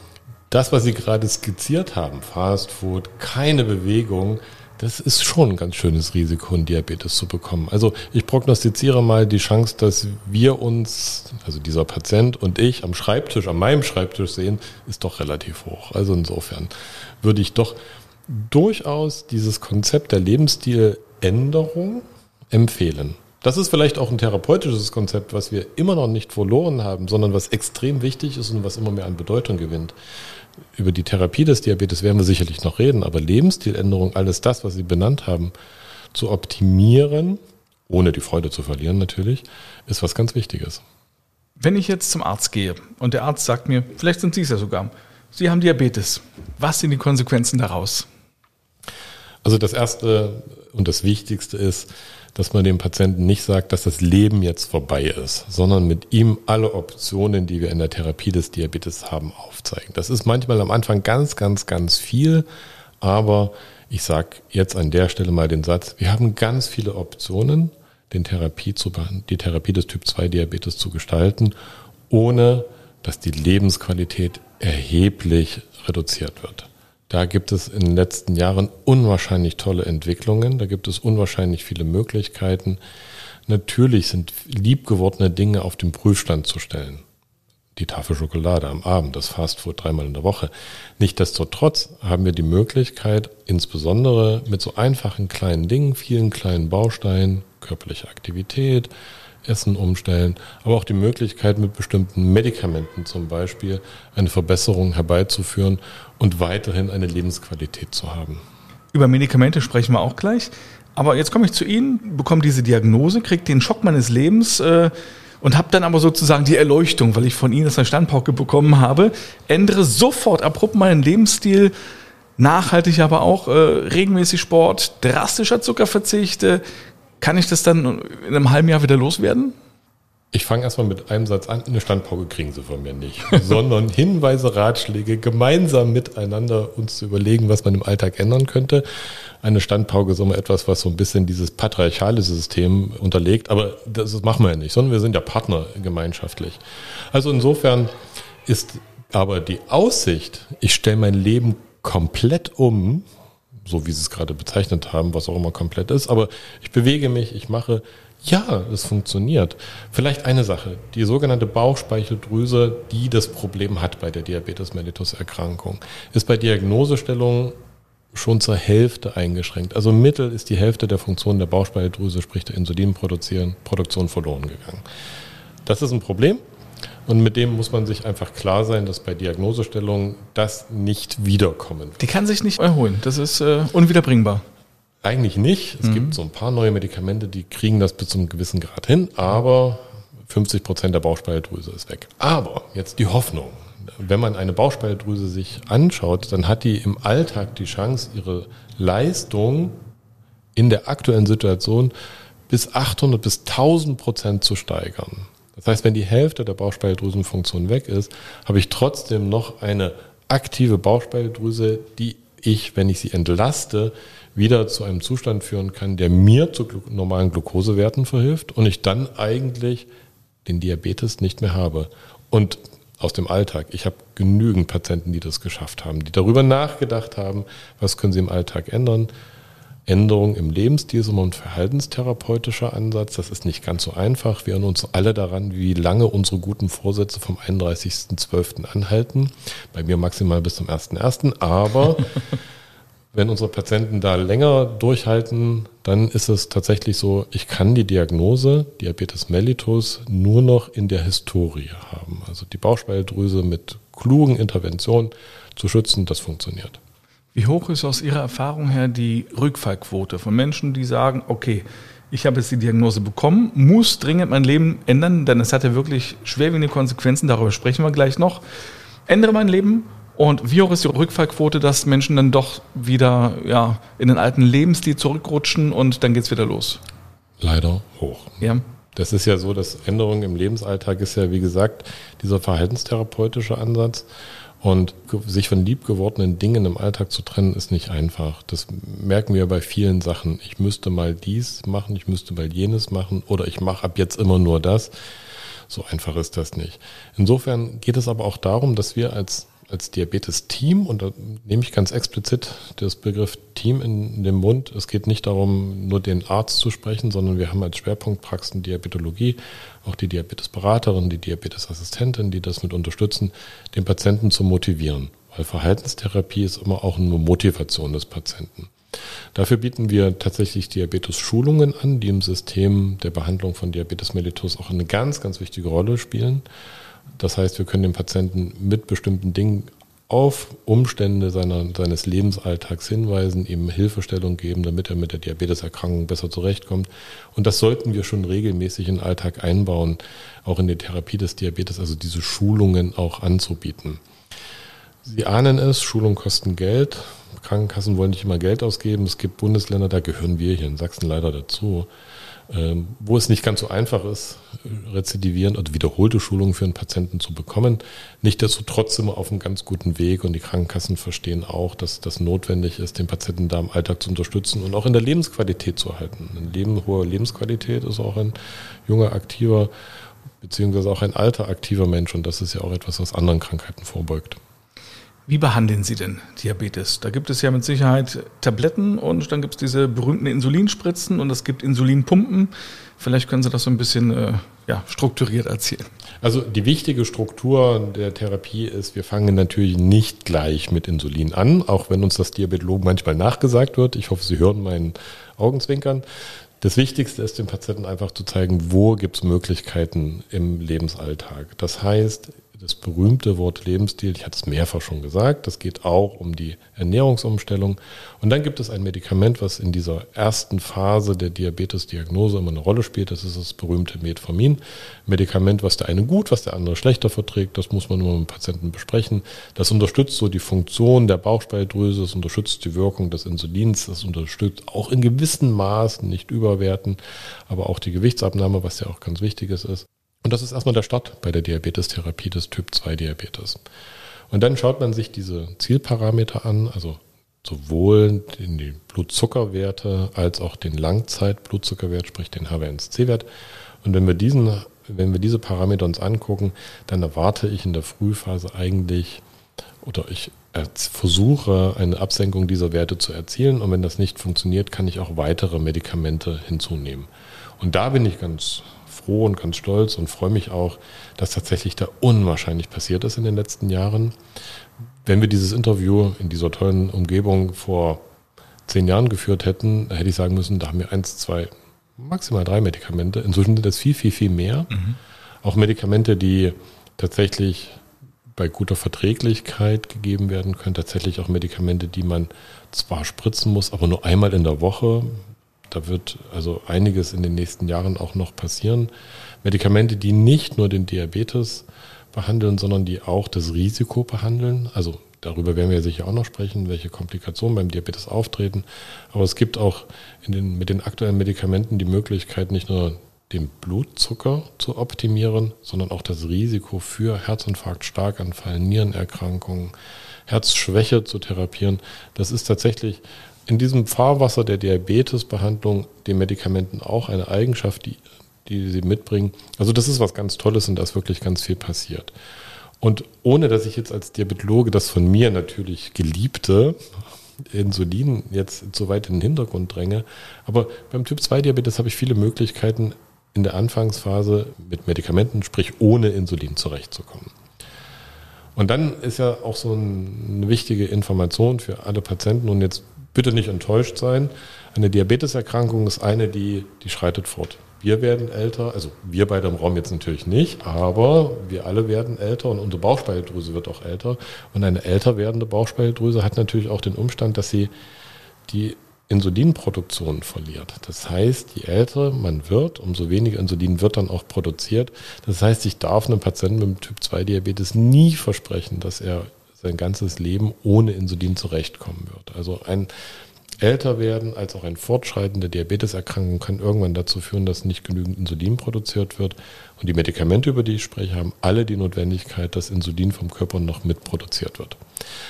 das, was Sie gerade skizziert haben, Fast Food, keine Bewegung, das ist schon ein ganz schönes Risiko, einen Diabetes zu bekommen. Also ich prognostiziere mal die Chance, dass wir uns, also dieser Patient und ich, am Schreibtisch, an meinem Schreibtisch sehen, ist doch relativ hoch. Also insofern würde ich doch durchaus dieses Konzept der Lebensstiländerung empfehlen. Das ist vielleicht auch ein therapeutisches Konzept, was wir immer noch nicht verloren haben, sondern was extrem wichtig ist und was immer mehr an Bedeutung gewinnt. Über die Therapie des Diabetes werden wir sicherlich noch reden, aber Lebensstiländerung, alles das, was Sie benannt haben, zu optimieren, ohne die Freude zu verlieren natürlich, ist was ganz Wichtiges. Wenn ich jetzt zum Arzt gehe und der Arzt sagt mir, vielleicht sind Sie es ja sogar, Sie haben Diabetes, was sind die Konsequenzen daraus? Also das Erste und das Wichtigste ist, dass man dem Patienten nicht sagt, dass das Leben jetzt vorbei ist, sondern mit ihm alle Optionen, die wir in der Therapie des Diabetes haben, aufzeigen. Das ist manchmal am Anfang ganz, ganz, ganz viel, aber ich sage jetzt an der Stelle mal den Satz, wir haben ganz viele Optionen, den Therapie zu, die Therapie des Typ zwei Diabetes zu gestalten, ohne dass die Lebensqualität erheblich reduziert wird. Da gibt es in den letzten Jahren unwahrscheinlich tolle Entwicklungen, da gibt es unwahrscheinlich viele Möglichkeiten. Natürlich sind liebgewordene Dinge auf den Prüfstand zu stellen. Die Tafel Schokolade am Abend, das Fastfood dreimal in der Woche. Nichtsdestotrotz haben wir die Möglichkeit, insbesondere mit so einfachen kleinen Dingen, vielen kleinen Bausteinen, körperliche Aktivität, Essen umstellen, aber auch die Möglichkeit, mit bestimmten Medikamenten zum Beispiel eine Verbesserung herbeizuführen und weiterhin eine Lebensqualität zu haben. Über Medikamente sprechen wir auch gleich. Aber jetzt komme ich zu Ihnen, bekomme diese Diagnose, kriege den Schock meines Lebens äh, und habe dann aber sozusagen die Erleuchtung, weil ich von Ihnen das eine Standpauke bekommen habe, ändere sofort abrupt meinen Lebensstil, nachhaltig aber auch äh, regelmäßig Sport, drastischer Zuckerverzicht. äh, Kann ich das dann in einem halben Jahr wieder loswerden? Ich fange erstmal mit einem Satz an. Eine Standpauke kriegen Sie von mir nicht, sondern Hinweise, Ratschläge, gemeinsam miteinander uns zu überlegen, was man im Alltag ändern könnte. Eine Standpauke ist immer etwas, was so ein bisschen dieses patriarchale System unterlegt, aber das machen wir ja nicht, sondern wir sind ja Partner gemeinschaftlich. Also insofern ist aber die Aussicht, ich stelle mein Leben komplett um, so wie Sie es gerade bezeichnet haben, was auch immer komplett ist. Aber ich bewege mich, ich mache, ja, es funktioniert. Vielleicht eine Sache, die sogenannte Bauchspeicheldrüse, die das Problem hat bei der Diabetes mellitus Erkrankung, ist bei Diagnosestellung schon zur Hälfte eingeschränkt. Also im Mittel ist die Hälfte der Funktion der Bauchspeicheldrüse, sprich der Insulinproduktion, verloren gegangen. Das ist ein Problem. Und mit dem muss man sich einfach klar sein, dass bei Diagnosestellungen das nicht wiederkommen wird. Die kann sich nicht erholen, das ist äh, unwiederbringbar. Eigentlich nicht. Es mhm. gibt so ein paar neue Medikamente, die kriegen das bis zu einem gewissen Grad hin, aber fünfzig Prozent der Bauchspeicheldrüse ist weg. Aber jetzt die Hoffnung. Wenn man eine Bauchspeicheldrüse sich anschaut, dann hat die im Alltag die Chance, ihre Leistung in der aktuellen Situation bis achthundert bis tausend Prozent zu steigern. Das heißt, wenn die Hälfte der Bauchspeicheldrüsenfunktion weg ist, habe ich trotzdem noch eine aktive Bauchspeicheldrüse, die ich, wenn ich sie entlaste, wieder zu einem Zustand führen kann, der mir zu normalen Glukosewerten verhilft und ich dann eigentlich den Diabetes nicht mehr habe. Und aus dem Alltag. Ich habe genügend Patienten, die das geschafft haben, die darüber nachgedacht haben, was können sie im Alltag ändern. Änderung im Lebensstil ist immer ein verhaltenstherapeutischer Ansatz. Das ist nicht ganz so einfach. Wir erinnern uns alle daran, wie lange unsere guten Vorsätze vom einunddreißigsten zwölften anhalten. Bei mir maximal bis zum ersten ersten Aber wenn unsere Patienten da länger durchhalten, dann ist es tatsächlich so, ich kann die Diagnose Diabetes mellitus nur noch in der Historie haben. Also die Bauchspeicheldrüse mit klugen Interventionen zu schützen, das funktioniert. Wie hoch ist aus Ihrer Erfahrung her die Rückfallquote von Menschen, die sagen, okay, ich habe jetzt die Diagnose bekommen, muss dringend mein Leben ändern, denn es hat ja wirklich schwerwiegende Konsequenzen, darüber sprechen wir gleich noch. Ändere mein Leben, und wie hoch ist die Rückfallquote, dass Menschen dann doch wieder ja, in den alten Lebensstil zurückrutschen und dann geht's wieder los? Leider hoch. Ja. Das ist ja so, dass Änderungen im Lebensalltag ist ja, wie gesagt, dieser verhaltenstherapeutische Ansatz. Und sich von liebgewordenen Dingen im Alltag zu trennen, ist nicht einfach. Das merken wir bei vielen Sachen. Ich müsste mal dies machen, ich müsste mal jenes machen oder ich mache ab jetzt immer nur das. So einfach ist das nicht. Insofern geht es aber auch darum, dass wir als, als Diabetes-Team, und da nehme ich ganz explizit das Begriff Team in den Mund, es geht nicht darum, nur den Arzt zu sprechen, sondern wir haben als Schwerpunktpraxen Diabetologie, auch die Diabetesberaterin, die Diabetesassistentin, die das mit unterstützen, den Patienten zu motivieren. Weil Verhaltenstherapie ist immer auch eine Motivation des Patienten. Dafür bieten wir tatsächlich Diabetes-Schulungen an, die im System der Behandlung von Diabetes mellitus auch eine ganz, ganz wichtige Rolle spielen. Das heißt, wir können den Patienten mit bestimmten Dingen auf Umstände seiner, seines Lebensalltags hinweisen, ihm Hilfestellung geben, damit er mit der Diabeteserkrankung besser zurechtkommt. Und das sollten wir schon regelmäßig in den Alltag einbauen, auch in die Therapie des Diabetes, also diese Schulungen auch anzubieten. Sie ahnen es, Schulungen kosten Geld. Krankenkassen wollen nicht immer Geld ausgeben. Es gibt Bundesländer, da gehören wir hier in Sachsen leider dazu, wo es nicht ganz so einfach ist, rezidivieren oder wiederholte Schulungen für einen Patienten zu bekommen. Nichtsdestotrotz sind wir auf einem ganz guten Weg, und die Krankenkassen verstehen auch, dass das notwendig ist, den Patienten da im Alltag zu unterstützen und auch in der Lebensqualität zu erhalten. Eine Leben, hohe Lebensqualität ist auch ein junger, aktiver, beziehungsweise auch ein alter, aktiver Mensch, und das ist ja auch etwas, was anderen Krankheiten vorbeugt. Wie behandeln Sie denn Diabetes? Da gibt es ja mit Sicherheit Tabletten, und dann gibt es diese berühmten Insulinspritzen, und es gibt Insulinpumpen. Vielleicht können Sie das so ein bisschen äh, ja, strukturiert erzählen. Also die wichtige Struktur der Therapie ist, wir fangen natürlich nicht gleich mit Insulin an, auch wenn uns das Diabetologen manchmal nachgesagt wird. Ich hoffe, Sie hören meinen Augenzwinkern. Das Wichtigste ist, dem Patienten einfach zu zeigen, wo gibt es Möglichkeiten im Lebensalltag. Das heißt, das berühmte Wort Lebensstil, ich hatte es mehrfach schon gesagt, das geht auch um die Ernährungsumstellung. Und dann gibt es ein Medikament, was in dieser ersten Phase der Diabetesdiagnose immer eine Rolle spielt. Das ist das berühmte Metformin. Medikament, was der eine gut, was der andere schlechter verträgt, das muss man immer mit dem Patienten besprechen. Das unterstützt so die Funktion der Bauchspeicheldrüse, das unterstützt die Wirkung des Insulins, das unterstützt auch in gewissem Maß, nicht überwerten, aber auch die Gewichtsabnahme, was ja auch ganz wichtig ist. Und das ist erstmal der Start bei der Diabetestherapie des Typ zwei Diabetes. Und dann schaut man sich diese Zielparameter an, also sowohl die Blutzuckerwerte als auch den Langzeitblutzuckerwert, sprich den H b A eins c-Wert. Und wenn wir diesen, wenn wir diese Parameter uns angucken, dann erwarte ich in der Frühphase eigentlich, oder ich versuche, eine Absenkung dieser Werte zu erzielen. Und wenn das nicht funktioniert, kann ich auch weitere Medikamente hinzunehmen. Und da bin ich ganz froh und ganz stolz und freue mich auch, dass tatsächlich da unwahrscheinlich passiert ist in den letzten Jahren. Wenn wir dieses Interview in dieser tollen Umgebung vor zehn Jahren geführt hätten, hätte ich sagen müssen, da haben wir eins, zwei, maximal drei Medikamente. Inzwischen sind das viel, viel, viel mehr. Mhm. Auch Medikamente, die tatsächlich bei guter Verträglichkeit gegeben werden können. Tatsächlich auch Medikamente, die man zwar spritzen muss, aber nur einmal in der Woche. Da wird also einiges in den nächsten Jahren auch noch passieren. Medikamente, die nicht nur den Diabetes behandeln, sondern die auch das Risiko behandeln. Also darüber werden wir sicher auch noch sprechen, welche Komplikationen beim Diabetes auftreten. Aber es gibt auch in den, mit den aktuellen Medikamenten die Möglichkeit, nicht nur den Blutzucker zu optimieren, sondern auch das Risiko für Herzinfarkt, Schlaganfall, Nierenerkrankungen, Herzschwäche zu therapieren. Das ist tatsächlich in diesem Fahrwasser der Diabetesbehandlung den Medikamenten auch eine Eigenschaft, die, die sie mitbringen. Also das ist was ganz Tolles, und da ist wirklich ganz viel passiert. Und ohne, dass ich jetzt als Diabetologe das von mir natürlich geliebte Insulin jetzt so weit in den Hintergrund dränge, aber beim Typ zwei Diabetes habe ich viele Möglichkeiten, in der Anfangsphase mit Medikamenten, sprich ohne Insulin, zurechtzukommen. Und dann ist ja auch so eine wichtige Information für alle Patienten, und jetzt bitte nicht enttäuscht sein, eine Diabeteserkrankung ist eine, die, die schreitet fort. Wir werden älter, also wir beide im Raum jetzt natürlich nicht, aber wir alle werden älter und unsere Bauchspeicheldrüse wird auch älter. Und eine älter werdende Bauchspeicheldrüse hat natürlich auch den Umstand, dass sie die Insulinproduktion verliert. Das heißt, je älter man wird, umso weniger Insulin wird dann auch produziert. Das heißt, ich darf einem Patienten mit dem Typ zwei Diabetes nie versprechen, dass er sein ganzes Leben ohne Insulin zurechtkommen wird. Also ein Älterwerden als auch ein Fortschreiten der Diabeteserkrankung kann irgendwann dazu führen, dass nicht genügend Insulin produziert wird. Und die Medikamente, über die ich spreche, haben alle die Notwendigkeit, dass Insulin vom Körper noch mitproduziert wird.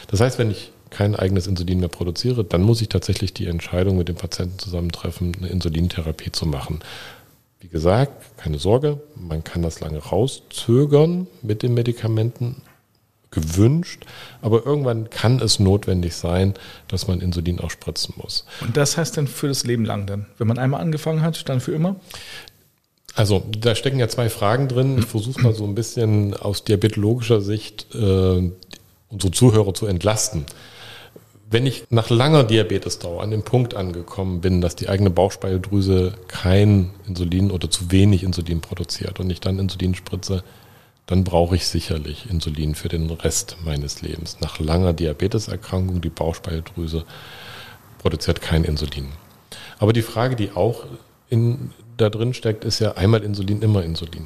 Das heißt, wenn ich kein eigenes Insulin mehr produziere, dann muss ich tatsächlich die Entscheidung mit dem Patienten zusammentreffen, eine Insulintherapie zu machen. Wie gesagt, keine Sorge, man kann das lange rauszögern mit den Medikamenten, gewünscht, aber irgendwann kann es notwendig sein, dass man Insulin auch spritzen muss. Und das heißt dann für das Leben lang dann? Wenn man einmal angefangen hat, dann für immer? Also da stecken ja zwei Fragen drin. Ich versuche mal so ein bisschen aus diabetologischer Sicht äh, unsere Zuhörer zu entlasten. Wenn ich nach langer Diabetesdauer an dem Punkt angekommen bin, dass die eigene Bauchspeicheldrüse kein Insulin oder zu wenig Insulin produziert und ich dann Insulin spritze, dann brauche ich sicherlich Insulin für den Rest meines Lebens. Nach langer Diabeteserkrankung, die Bauchspeicheldrüse produziert kein Insulin. Aber die Frage, die auch in, da drin steckt, ist ja einmal Insulin, immer Insulin.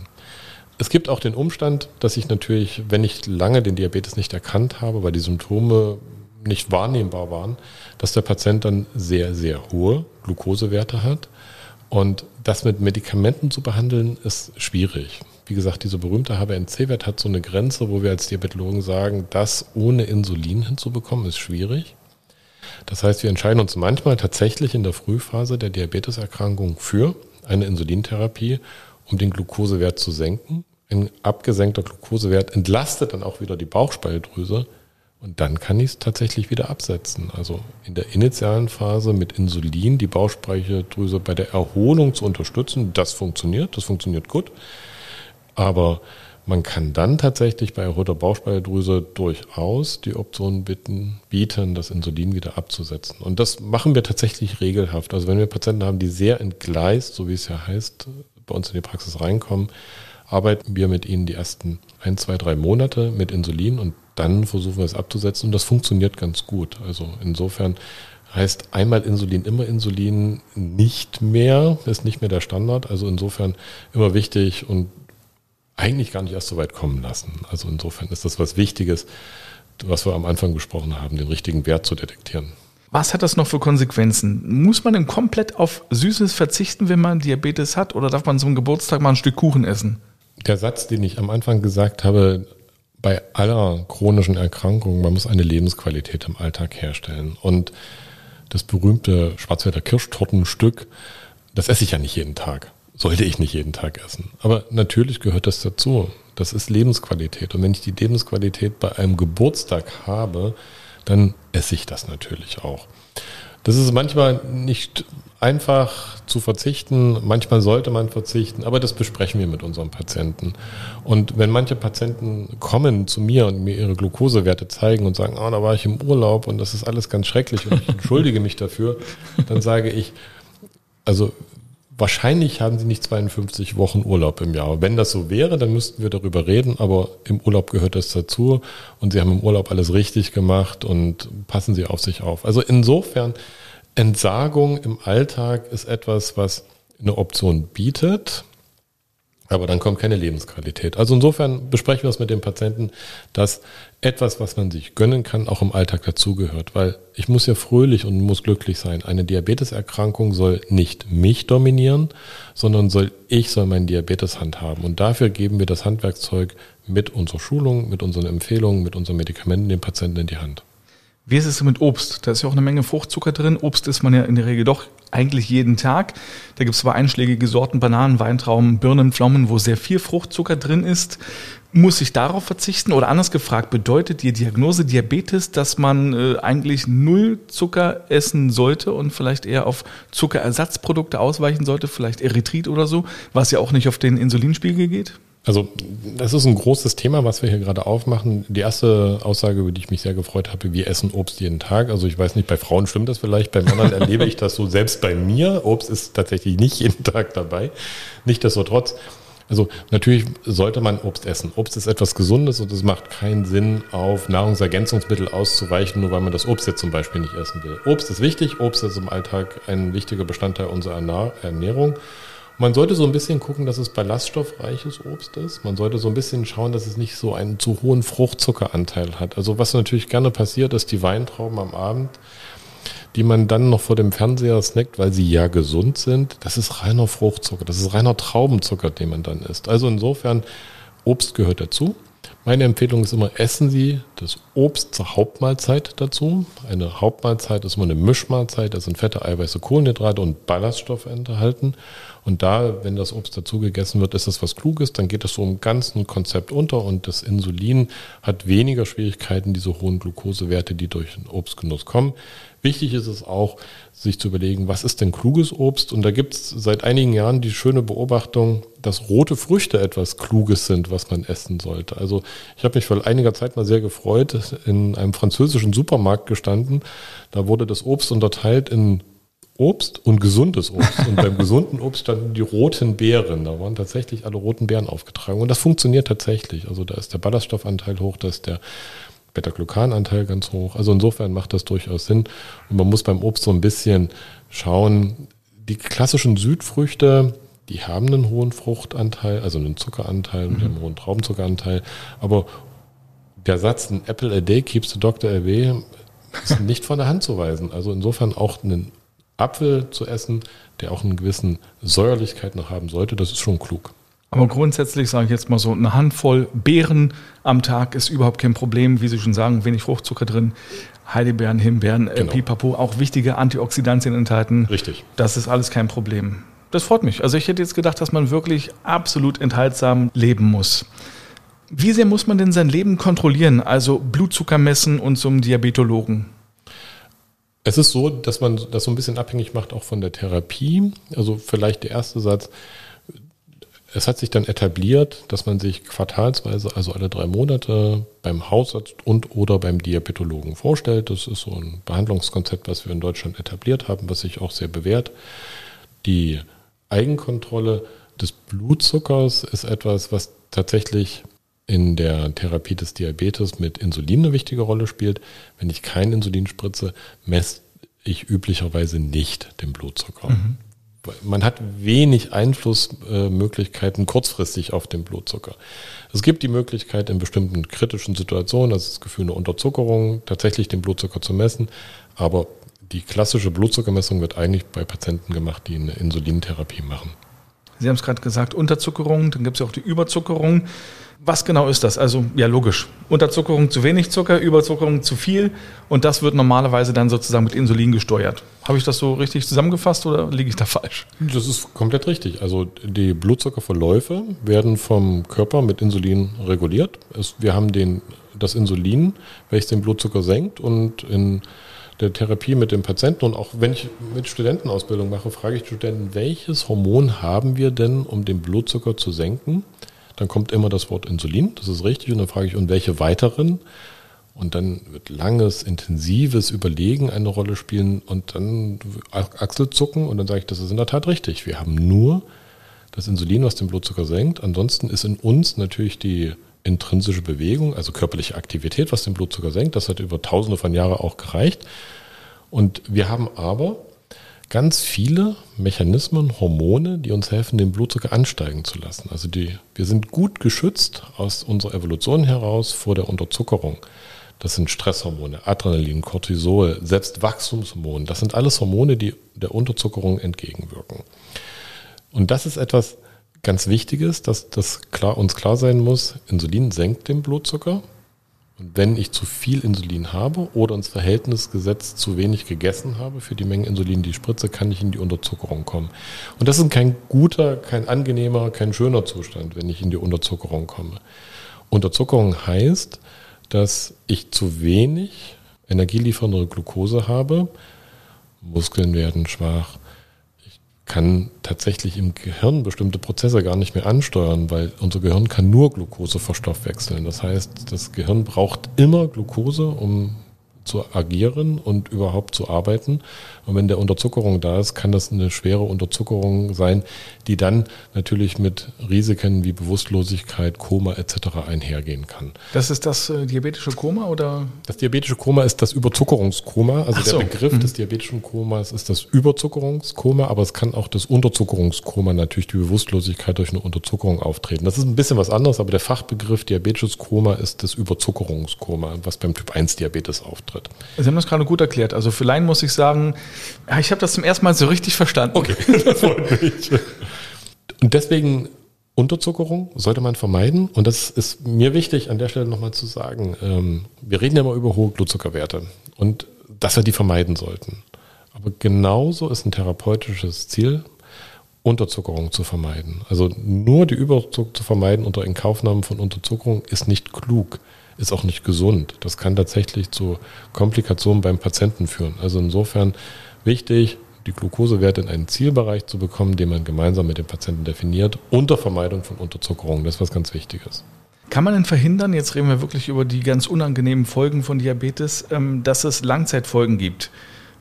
Es gibt auch den Umstand, dass ich natürlich, wenn ich lange den Diabetes nicht erkannt habe, weil die Symptome nicht wahrnehmbar waren, dass der Patient dann sehr, sehr hohe Glukosewerte hat. Und das mit Medikamenten zu behandeln, ist schwierig. Wie gesagt, dieser berühmte H b A eins c-Wert hat so eine Grenze, wo wir als Diabetologen sagen, das ohne Insulin hinzubekommen, ist schwierig. Das heißt, wir entscheiden uns manchmal tatsächlich in der Frühphase der Diabeteserkrankung für eine Insulintherapie, um den Glukosewert zu senken. Ein abgesenkter Glukosewert entlastet dann auch wieder die Bauchspeicheldrüse und dann kann ich es tatsächlich wieder absetzen. Also in der initialen Phase mit Insulin die Bauchspeicheldrüse bei der Erholung zu unterstützen, das funktioniert, das funktioniert gut. Aber man kann dann tatsächlich bei erhöhter Bauchspeicheldrüse durchaus die Option bitten, bieten, das Insulin wieder abzusetzen. Und das machen wir tatsächlich regelhaft. Also wenn wir Patienten haben, die sehr entgleist, so wie es ja heißt, bei uns in die Praxis reinkommen, arbeiten wir mit ihnen die ersten ein, zwei, drei Monate mit Insulin und dann versuchen wir es abzusetzen. Und das funktioniert ganz gut. Also insofern heißt einmal Insulin, immer Insulin nicht mehr, ist nicht mehr der Standard. Also insofern immer wichtig und eigentlich gar nicht erst so weit kommen lassen. Also insofern ist das was Wichtiges, was wir am Anfang besprochen haben, den richtigen Wert zu detektieren. Was hat das noch für Konsequenzen? Muss man denn komplett auf Süßes verzichten, wenn man Diabetes hat, oder darf man zum Geburtstag mal ein Stück Kuchen essen? Der Satz, den ich am Anfang gesagt habe, bei aller chronischen Erkrankung, man muss eine Lebensqualität im Alltag herstellen. Und das berühmte Schwarzwälder Kirschtortenstück, das esse ich ja nicht jeden Tag. Sollte ich nicht jeden Tag essen. Aber natürlich gehört das dazu. Das ist Lebensqualität. Und wenn ich die Lebensqualität bei einem Geburtstag habe, dann esse ich das natürlich auch. Das ist manchmal nicht einfach zu verzichten. Manchmal sollte man verzichten. Aber das besprechen wir mit unseren Patienten. Und wenn manche Patienten kommen zu mir und mir ihre Glukosewerte zeigen und sagen, ah, oh, da war ich im Urlaub und das ist alles ganz schrecklich und ich entschuldige mich dafür, dann sage ich, also wahrscheinlich haben sie nicht zweiundfünfzig Wochen Urlaub im Jahr. Wenn das so wäre, dann müssten wir darüber reden, aber im Urlaub gehört das dazu und sie haben im Urlaub alles richtig gemacht und passen sie auf sich auf. Also insofern, Entsagung im Alltag ist etwas, was eine Option bietet, aber dann kommt keine Lebensqualität. Also insofern besprechen wir es mit dem Patienten, dass etwas, was man sich gönnen kann, auch im Alltag dazugehört, weil ich muss ja fröhlich und muss glücklich sein. Eine Diabeteserkrankung soll nicht mich dominieren, sondern soll ich soll meinen Diabetes handhaben. Und dafür geben wir das Handwerkszeug mit unserer Schulung, mit unseren Empfehlungen, mit unseren Medikamenten den Patienten in die Hand. Wie ist es mit Obst? Da ist ja auch eine Menge Fruchtzucker drin. Obst isst man ja in der Regel doch eigentlich jeden Tag. Da gibt es zwar einschlägige Sorten, Bananen, Weintrauben, Birnen, Pflaumen, wo sehr viel Fruchtzucker drin ist. Muss ich darauf verzichten? Oder anders gefragt, bedeutet die Diagnose Diabetes, dass man äh, eigentlich null Zucker essen sollte und vielleicht eher auf Zuckerersatzprodukte ausweichen sollte, vielleicht Erythrit oder so, was ja auch nicht auf den Insulinspiegel geht? Also das ist ein großes Thema, was wir hier gerade aufmachen. Die erste Aussage, über die ich mich sehr gefreut habe: Wir essen Obst jeden Tag. Also ich weiß nicht, bei Frauen stimmt das vielleicht, bei Männern erlebe ich das so, selbst bei mir. Obst ist tatsächlich nicht jeden Tag dabei. Nichtsdestotrotz, also natürlich sollte man Obst essen. Obst ist etwas Gesundes und es macht keinen Sinn, auf Nahrungsergänzungsmittel auszuweichen, nur weil man das Obst jetzt zum Beispiel nicht essen will. Obst ist wichtig, Obst ist im Alltag ein wichtiger Bestandteil unserer Ernährung. Man sollte so ein bisschen gucken, dass es ballaststoffreiches Obst ist. Man sollte so ein bisschen schauen, dass es nicht so einen zu hohen Fruchtzuckeranteil hat. Also was natürlich gerne passiert, ist die Weintrauben am Abend, die man dann noch vor dem Fernseher snackt, weil sie ja gesund sind. Das ist reiner Fruchtzucker, das ist reiner Traubenzucker, den man dann isst. Also insofern, Obst gehört dazu. Meine Empfehlung ist immer, essen Sie das Obst zur Hauptmahlzeit dazu. Eine Hauptmahlzeit ist immer eine Mischmahlzeit, da sind Fette, Eiweiße, Kohlenhydrate und Ballaststoffe enthalten. Und da, wenn das Obst dazu gegessen wird, ist das was Kluges, dann geht das so im ganzen Konzept unter und das Insulin hat weniger Schwierigkeiten, diese hohen Glukosewerte, die durch den Obstgenuss kommen. Wichtig ist es auch, sich zu überlegen, was ist denn kluges Obst? Und da gibt es seit einigen Jahren die schöne Beobachtung, dass rote Früchte etwas Kluges sind, was man essen sollte. Also ich habe mich vor einiger Zeit mal sehr gefreut, in einem französischen Supermarkt gestanden. Da wurde das Obst unterteilt in Obst und gesundes Obst. Und beim gesunden Obst standen die roten Beeren. Da waren tatsächlich alle roten Beeren aufgetragen. Und das funktioniert tatsächlich. Also da ist der Ballaststoffanteil hoch, da ist der Betaglucan-Anteil ganz hoch. Also insofern macht das durchaus Sinn. Und man muss beim Obst so ein bisschen schauen. Die klassischen Südfrüchte, die haben einen hohen Fruchtanteil, also einen Zuckeranteil, mhm. einen hohen Traubenzuckeranteil. Aber der Satz, an apple a day keeps the doctor away, ist nicht von der Hand zu weisen. Also insofern auch einen Apfel zu essen, der auch einen gewissen Säuerlichkeit noch haben sollte, das ist schon klug. Aber grundsätzlich sage ich jetzt mal so, eine Handvoll Beeren am Tag ist überhaupt kein Problem. Wie Sie schon sagen, wenig Fruchtzucker drin, Heidelbeeren, Himbeeren, genau. äh, Pipapo, auch wichtige Antioxidantien enthalten. Richtig. Das ist alles kein Problem. Das freut mich. Also ich hätte jetzt gedacht, dass man wirklich absolut enthaltsam leben muss. Wie sehr muss man denn sein Leben kontrollieren? Also Blutzucker messen und zum Diabetologen? Es ist so, dass man das so ein bisschen abhängig macht auch von der Therapie. Also vielleicht der erste Satz. Es hat sich dann etabliert, dass man sich quartalsweise, also alle drei Monate, beim Hausarzt und oder beim Diabetologen vorstellt. Das ist so ein Behandlungskonzept, was wir in Deutschland etabliert haben, was sich auch sehr bewährt. Die Eigenkontrolle des Blutzuckers ist etwas, was tatsächlich in der Therapie des Diabetes mit Insulin eine wichtige Rolle spielt. Wenn ich kein Insulin spritze, messe ich üblicherweise nicht den Blutzucker. Mhm. Man hat wenig Einflussmöglichkeiten kurzfristig auf den Blutzucker. Es gibt die Möglichkeit, in bestimmten kritischen Situationen, das ist das Gefühl einer Unterzuckerung, tatsächlich den Blutzucker zu messen. Aber die klassische Blutzuckermessung wird eigentlich bei Patienten gemacht, die eine Insulintherapie machen. Sie haben es gerade gesagt, Unterzuckerung, dann gibt es ja auch die Überzuckerung. Was genau ist das? Also ja, logisch. Unterzuckerung zu wenig Zucker, Überzuckerung zu viel und das wird normalerweise dann sozusagen mit Insulin gesteuert. Habe ich das so richtig zusammengefasst oder liege ich da falsch? Das ist komplett richtig. Also die Blutzuckerverläufe werden vom Körper mit Insulin reguliert. Es, wir haben den, das Insulin, welches den Blutzucker senkt und in der Therapie mit dem Patienten und auch wenn ich mit Studentenausbildung mache, frage ich die Studenten, welches Hormon haben wir denn, um den Blutzucker zu senken? Dann kommt immer das Wort Insulin, das ist richtig. Und dann frage ich, und welche weiteren? Und dann wird langes, intensives Überlegen eine Rolle spielen und dann Achselzucken. Und dann sage ich, das ist in der Tat richtig. Wir haben nur das Insulin, was den Blutzucker senkt. Ansonsten ist in uns natürlich die intrinsische Bewegung, also körperliche Aktivität, was den Blutzucker senkt. Das hat über tausende von Jahren auch gereicht. Und wir haben aber ganz viele Mechanismen, Hormone, die uns helfen, den Blutzucker ansteigen zu lassen. Also die, wir sind gut geschützt aus unserer Evolution heraus vor der Unterzuckerung. Das sind Stresshormone, Adrenalin, Cortisol, selbst Wachstumshormone. Das sind alles Hormone, die der Unterzuckerung entgegenwirken. Und das ist etwas ganz Wichtiges, dass das klar, uns klar sein muss. Insulin senkt den Blutzucker. Und wenn ich zu viel Insulin habe oder ins Verhältnis gesetzt zu wenig gegessen habe für die Menge Insulin, die ich spritze, kann ich in die Unterzuckerung kommen. Und das ist kein guter, kein angenehmer, kein schöner Zustand, wenn ich in die Unterzuckerung komme. Unterzuckerung heißt, dass ich zu wenig energieliefernde Glucose habe, Muskeln werden schwach, ich kann tatsächlich im Gehirn bestimmte Prozesse gar nicht mehr ansteuern, weil unser Gehirn kann nur Glucose verstoffwechseln. Das heißt, das Gehirn braucht immer Glucose, um zu agieren und überhaupt zu arbeiten. Und wenn der Unterzuckerung da ist, kann das eine schwere Unterzuckerung sein, die dann natürlich mit Risiken wie Bewusstlosigkeit, Koma et cetera einhergehen kann. Das ist das äh, diabetische Koma oder? Das diabetische Koma ist das Überzuckerungskoma. Also so. Der Begriff mhm. des diabetischen Komas ist das Überzuckerungskoma, aber es kann auch das Unterzuckerungskoma, natürlich die Bewusstlosigkeit durch eine Unterzuckerung auftreten. Das ist ein bisschen was anderes, aber der Fachbegriff diabetisches Koma ist das Überzuckerungskoma, was beim Typ eins Diabetes auftritt. Sie haben das gerade gut erklärt. Also für Laien muss ich sagen, ich habe das zum ersten Mal so richtig verstanden. Okay, das freut mich. Und deswegen Unterzuckerung sollte man vermeiden. Und das ist mir wichtig, an der Stelle nochmal zu sagen. Wir reden ja mal über hohe Blutzuckerwerte und dass wir die vermeiden sollten. Aber genauso ist ein therapeutisches Ziel, Unterzuckerung zu vermeiden. Also nur die Überzuckerung zu vermeiden unter Inkaufnahme von Unterzuckerung ist nicht klug. Ist auch nicht gesund. Das kann tatsächlich zu Komplikationen beim Patienten führen. Also insofern wichtig, die Glukosewerte in einen Zielbereich zu bekommen, den man gemeinsam mit dem Patienten definiert, unter Vermeidung von Unterzuckerung. Das ist was ganz Wichtiges. Kann man denn verhindern, jetzt reden wir wirklich über die ganz unangenehmen Folgen von Diabetes, dass es Langzeitfolgen gibt?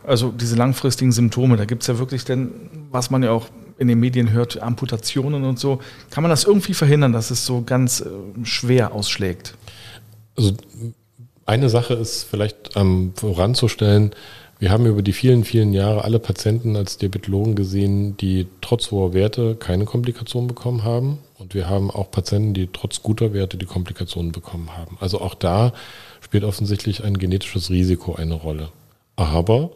Also diese langfristigen Symptome, da gibt es ja wirklich dann, was man ja auch in den Medien hört, Amputationen und so. Kann man das irgendwie verhindern, dass es so ganz schwer ausschlägt? Also eine Sache ist vielleicht ähm, voranzustellen, wir haben über die vielen, vielen Jahre alle Patienten als Diabetologen gesehen, die trotz hoher Werte keine Komplikationen bekommen haben. Und wir haben auch Patienten, die trotz guter Werte die Komplikationen bekommen haben. Also auch da spielt offensichtlich ein genetisches Risiko eine Rolle. Aber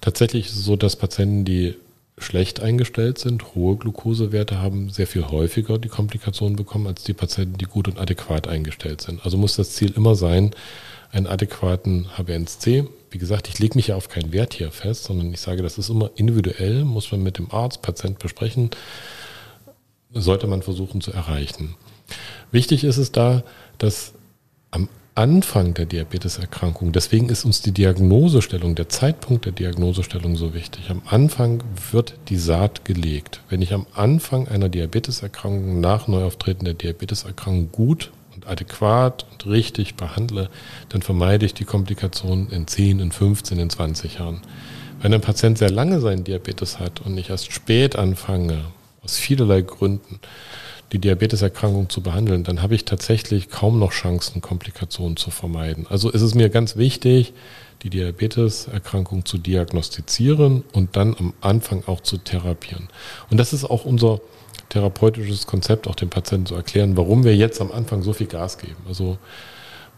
tatsächlich ist es so, dass Patienten, die schlecht eingestellt sind, hohe Glukosewerte haben, sehr viel häufiger die Komplikationen bekommen als die Patienten, die gut und adäquat eingestellt sind. Also muss das Ziel immer sein, einen adäquaten H b A eins c, wie gesagt, ich lege mich ja auf keinen Wert hier fest, sondern ich sage, das ist immer individuell, muss man mit dem Arzt, Patient besprechen, sollte man versuchen zu erreichen. Wichtig ist es da, dass am Anfang der Diabeteserkrankung, deswegen ist uns die Diagnosestellung, der Zeitpunkt der Diagnosestellung so wichtig. Am Anfang wird die Saat gelegt. Wenn ich am Anfang einer Diabeteserkrankung nach Neuauftreten der Diabeteserkrankung gut und adäquat und richtig behandle, dann vermeide ich die Komplikationen in zehn, in fünfzehn, in zwanzig Jahren. Wenn ein Patient sehr lange seinen Diabetes hat und ich erst spät anfange, aus vielerlei Gründen, die Diabeteserkrankung zu behandeln, dann habe ich tatsächlich kaum noch Chancen, Komplikationen zu vermeiden. Also ist es mir ganz wichtig, die Diabeteserkrankung zu diagnostizieren und dann am Anfang auch zu therapieren. Und das ist auch unser therapeutisches Konzept, auch dem Patienten zu erklären, warum wir jetzt am Anfang so viel Gas geben. Also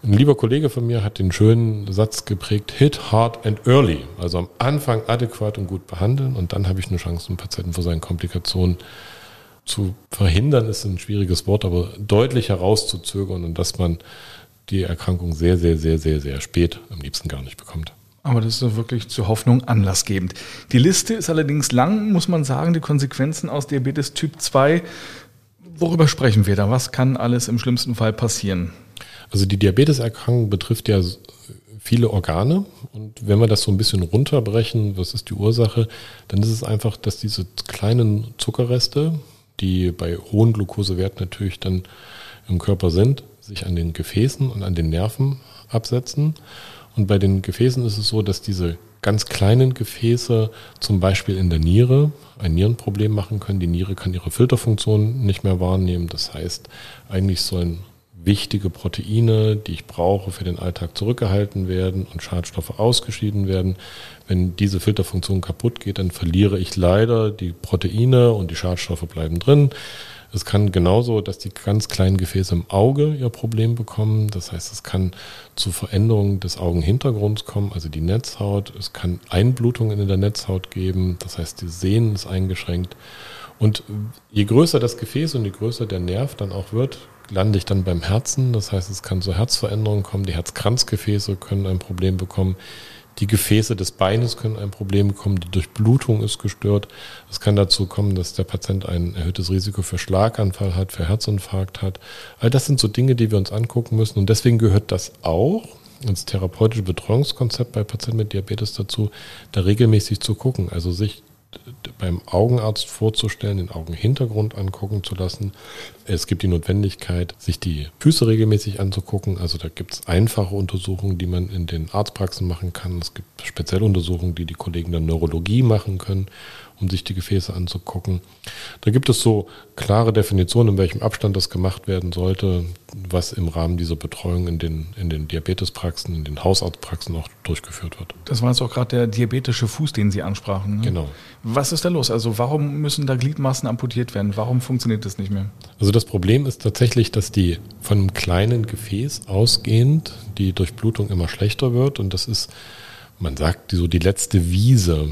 ein lieber Kollege von mir hat den schönen Satz geprägt, hit hard and early. Also am Anfang adäquat und gut behandeln und dann habe ich eine Chance, einen Patienten vor seinen Komplikationen zu verhindern, ist ein schwieriges Wort, aber deutlich herauszuzögern und dass man die Erkrankung sehr, sehr, sehr, sehr, sehr spät am liebsten gar nicht bekommt. Aber das ist wirklich zur Hoffnung anlassgebend. Die Liste ist allerdings lang, muss man sagen, die Konsequenzen aus Diabetes Typ zwei. Worüber sprechen wir da? Was kann alles im schlimmsten Fall passieren? Also die Diabeteserkrankung betrifft ja viele Organe und wenn wir das so ein bisschen runterbrechen, was ist die Ursache, dann ist es einfach, dass diese kleinen Zuckerreste, die bei hohen Glukosewerten natürlich dann im Körper sind, sich an den Gefäßen und an den Nerven absetzen. Und bei den Gefäßen ist es so, dass diese ganz kleinen Gefäße zum Beispiel in der Niere ein Nierenproblem machen können. Die Niere kann ihre Filterfunktion nicht mehr wahrnehmen. Das heißt, eigentlich sollen wichtige Proteine, die ich brauche, für den Alltag zurückgehalten werden und Schadstoffe ausgeschieden werden. Wenn diese Filterfunktion kaputt geht, dann verliere ich leider die Proteine und die Schadstoffe bleiben drin. Es kann genauso, dass die ganz kleinen Gefäße im Auge ihr Problem bekommen. Das heißt, es kann zu Veränderungen des Augenhintergrunds kommen, also die Netzhaut. Es kann Einblutungen in der Netzhaut geben. Das heißt, die Sehnen ist eingeschränkt. Und je größer das Gefäß und je größer der Nerv dann auch wird, lande ich dann beim Herzen. Das heißt, es kann zu Herzveränderungen kommen. Die Herzkranzgefäße können ein Problem bekommen. Die Gefäße des Beines können ein Problem bekommen. Die Durchblutung ist gestört. Es kann dazu kommen, dass der Patient ein erhöhtes Risiko für Schlaganfall hat, für Herzinfarkt hat. All das sind so Dinge, die wir uns angucken müssen. Und deswegen gehört das auch ins therapeutische Betreuungskonzept bei Patienten mit Diabetes dazu, da regelmäßig zu gucken. Also sich beim Augenarzt vorzustellen, den Augenhintergrund angucken zu lassen. Es gibt die Notwendigkeit, sich die Füße regelmäßig anzugucken. Also da gibt es einfache Untersuchungen, die man in den Arztpraxen machen kann. Es gibt spezielle Untersuchungen, die die Kollegen der Neurologie machen können, um sich die Gefäße anzugucken. Da gibt es so klare Definitionen, in welchem Abstand das gemacht werden sollte, was im Rahmen dieser Betreuung in den, in den Diabetespraxen, in den Hausarztpraxen auch durchgeführt wird. Das war jetzt auch gerade der diabetische Fuß, den Sie ansprachen, ne? Genau. Was ist da los? Also warum müssen da Gliedmaßen amputiert werden? Warum funktioniert das nicht mehr? Also das Problem ist tatsächlich, dass die von einem kleinen Gefäß ausgehend die Durchblutung immer schlechter wird. Und das ist, man sagt, so die letzte Wiese.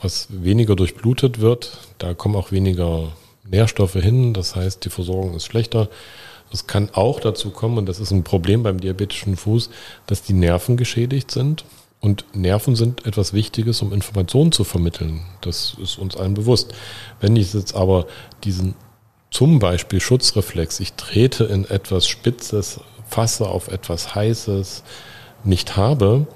Was weniger durchblutet wird, da kommen auch weniger Nährstoffe hin. Das heißt, die Versorgung ist schlechter. Es kann auch dazu kommen, und das ist ein Problem beim diabetischen Fuß, dass die Nerven geschädigt sind. Und Nerven sind etwas Wichtiges, um Informationen zu vermitteln. Das ist uns allen bewusst. Wenn ich jetzt aber diesen zum Beispiel Schutzreflex, ich trete in etwas Spitzes, fasse auf etwas Heißes, nicht habe,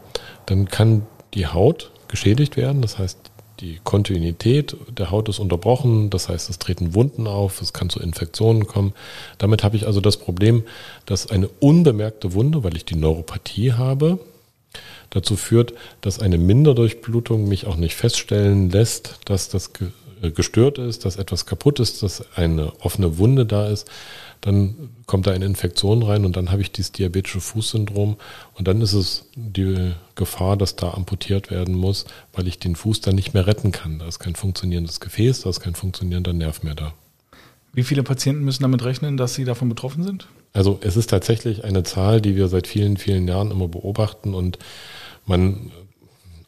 dann kann die Haut geschädigt werden. Das heißt, die Kontinuität der Haut ist unterbrochen. Das heißt, es treten Wunden auf, es kann zu Infektionen kommen. Damit habe ich also das Problem, dass eine unbemerkte Wunde, weil ich die Neuropathie habe, dazu führt, dass eine Minderdurchblutung mich auch nicht feststellen lässt, dass das gestört ist, dass etwas kaputt ist, dass eine offene Wunde da ist. Dann kommt da eine Infektion rein und dann habe ich dieses diabetische Fußsyndrom. Und dann ist es die Gefahr, dass da amputiert werden muss, weil ich den Fuß dann nicht mehr retten kann. Da ist kein funktionierendes Gefäß, da ist kein funktionierender Nerv mehr da. Wie viele Patienten müssen damit rechnen, dass sie davon betroffen sind? Also es ist tatsächlich eine Zahl, die wir seit vielen, vielen Jahren immer beobachten. Und man,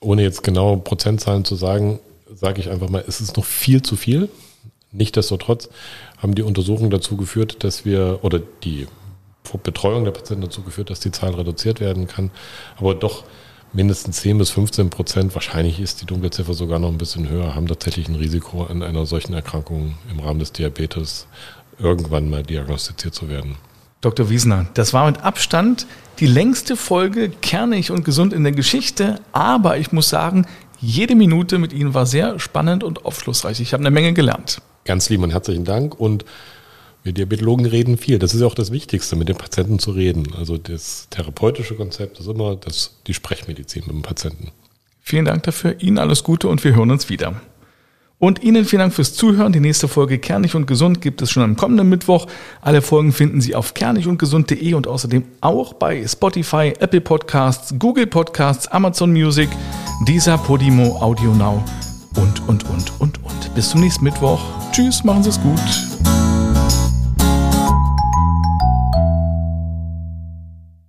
ohne jetzt genaue Prozentzahlen zu sagen, sage ich einfach mal, es ist noch viel zu viel. Nichtsdestotrotz haben die Untersuchungen dazu geführt, dass wir, oder die Betreuung der Patienten dazu geführt, dass die Zahl reduziert werden kann. Aber doch mindestens zehn bis fünfzehn Prozent, wahrscheinlich ist die Dunkelziffer sogar noch ein bisschen höher, haben tatsächlich ein Risiko, an einer solchen Erkrankung im Rahmen des Diabetes irgendwann mal diagnostiziert zu werden. Doktor Wiesner, das war mit Abstand die längste Folge Kernig und Gesund in der Geschichte, aber ich muss sagen, jede Minute mit Ihnen war sehr spannend und aufschlussreich. Ich habe eine Menge gelernt. Ganz lieben und herzlichen Dank, und wir Diabetologen reden viel. Das ist ja auch das Wichtigste, mit den Patienten zu reden. Also das therapeutische Konzept ist immer das, die Sprechmedizin mit dem Patienten. Vielen Dank dafür, Ihnen alles Gute und wir hören uns wieder. Und Ihnen vielen Dank fürs Zuhören. Die nächste Folge Kernig und Gesund gibt es schon am kommenden Mittwoch. Alle Folgen finden Sie auf kernig und gesund punkt de und außerdem auch bei Spotify, Apple Podcasts, Google Podcasts, Amazon Music, Deezer, Podimo, Audio Now und, und, und, und, und. Bis zum nächsten Mittwoch. Tschüss, machen Sie es gut.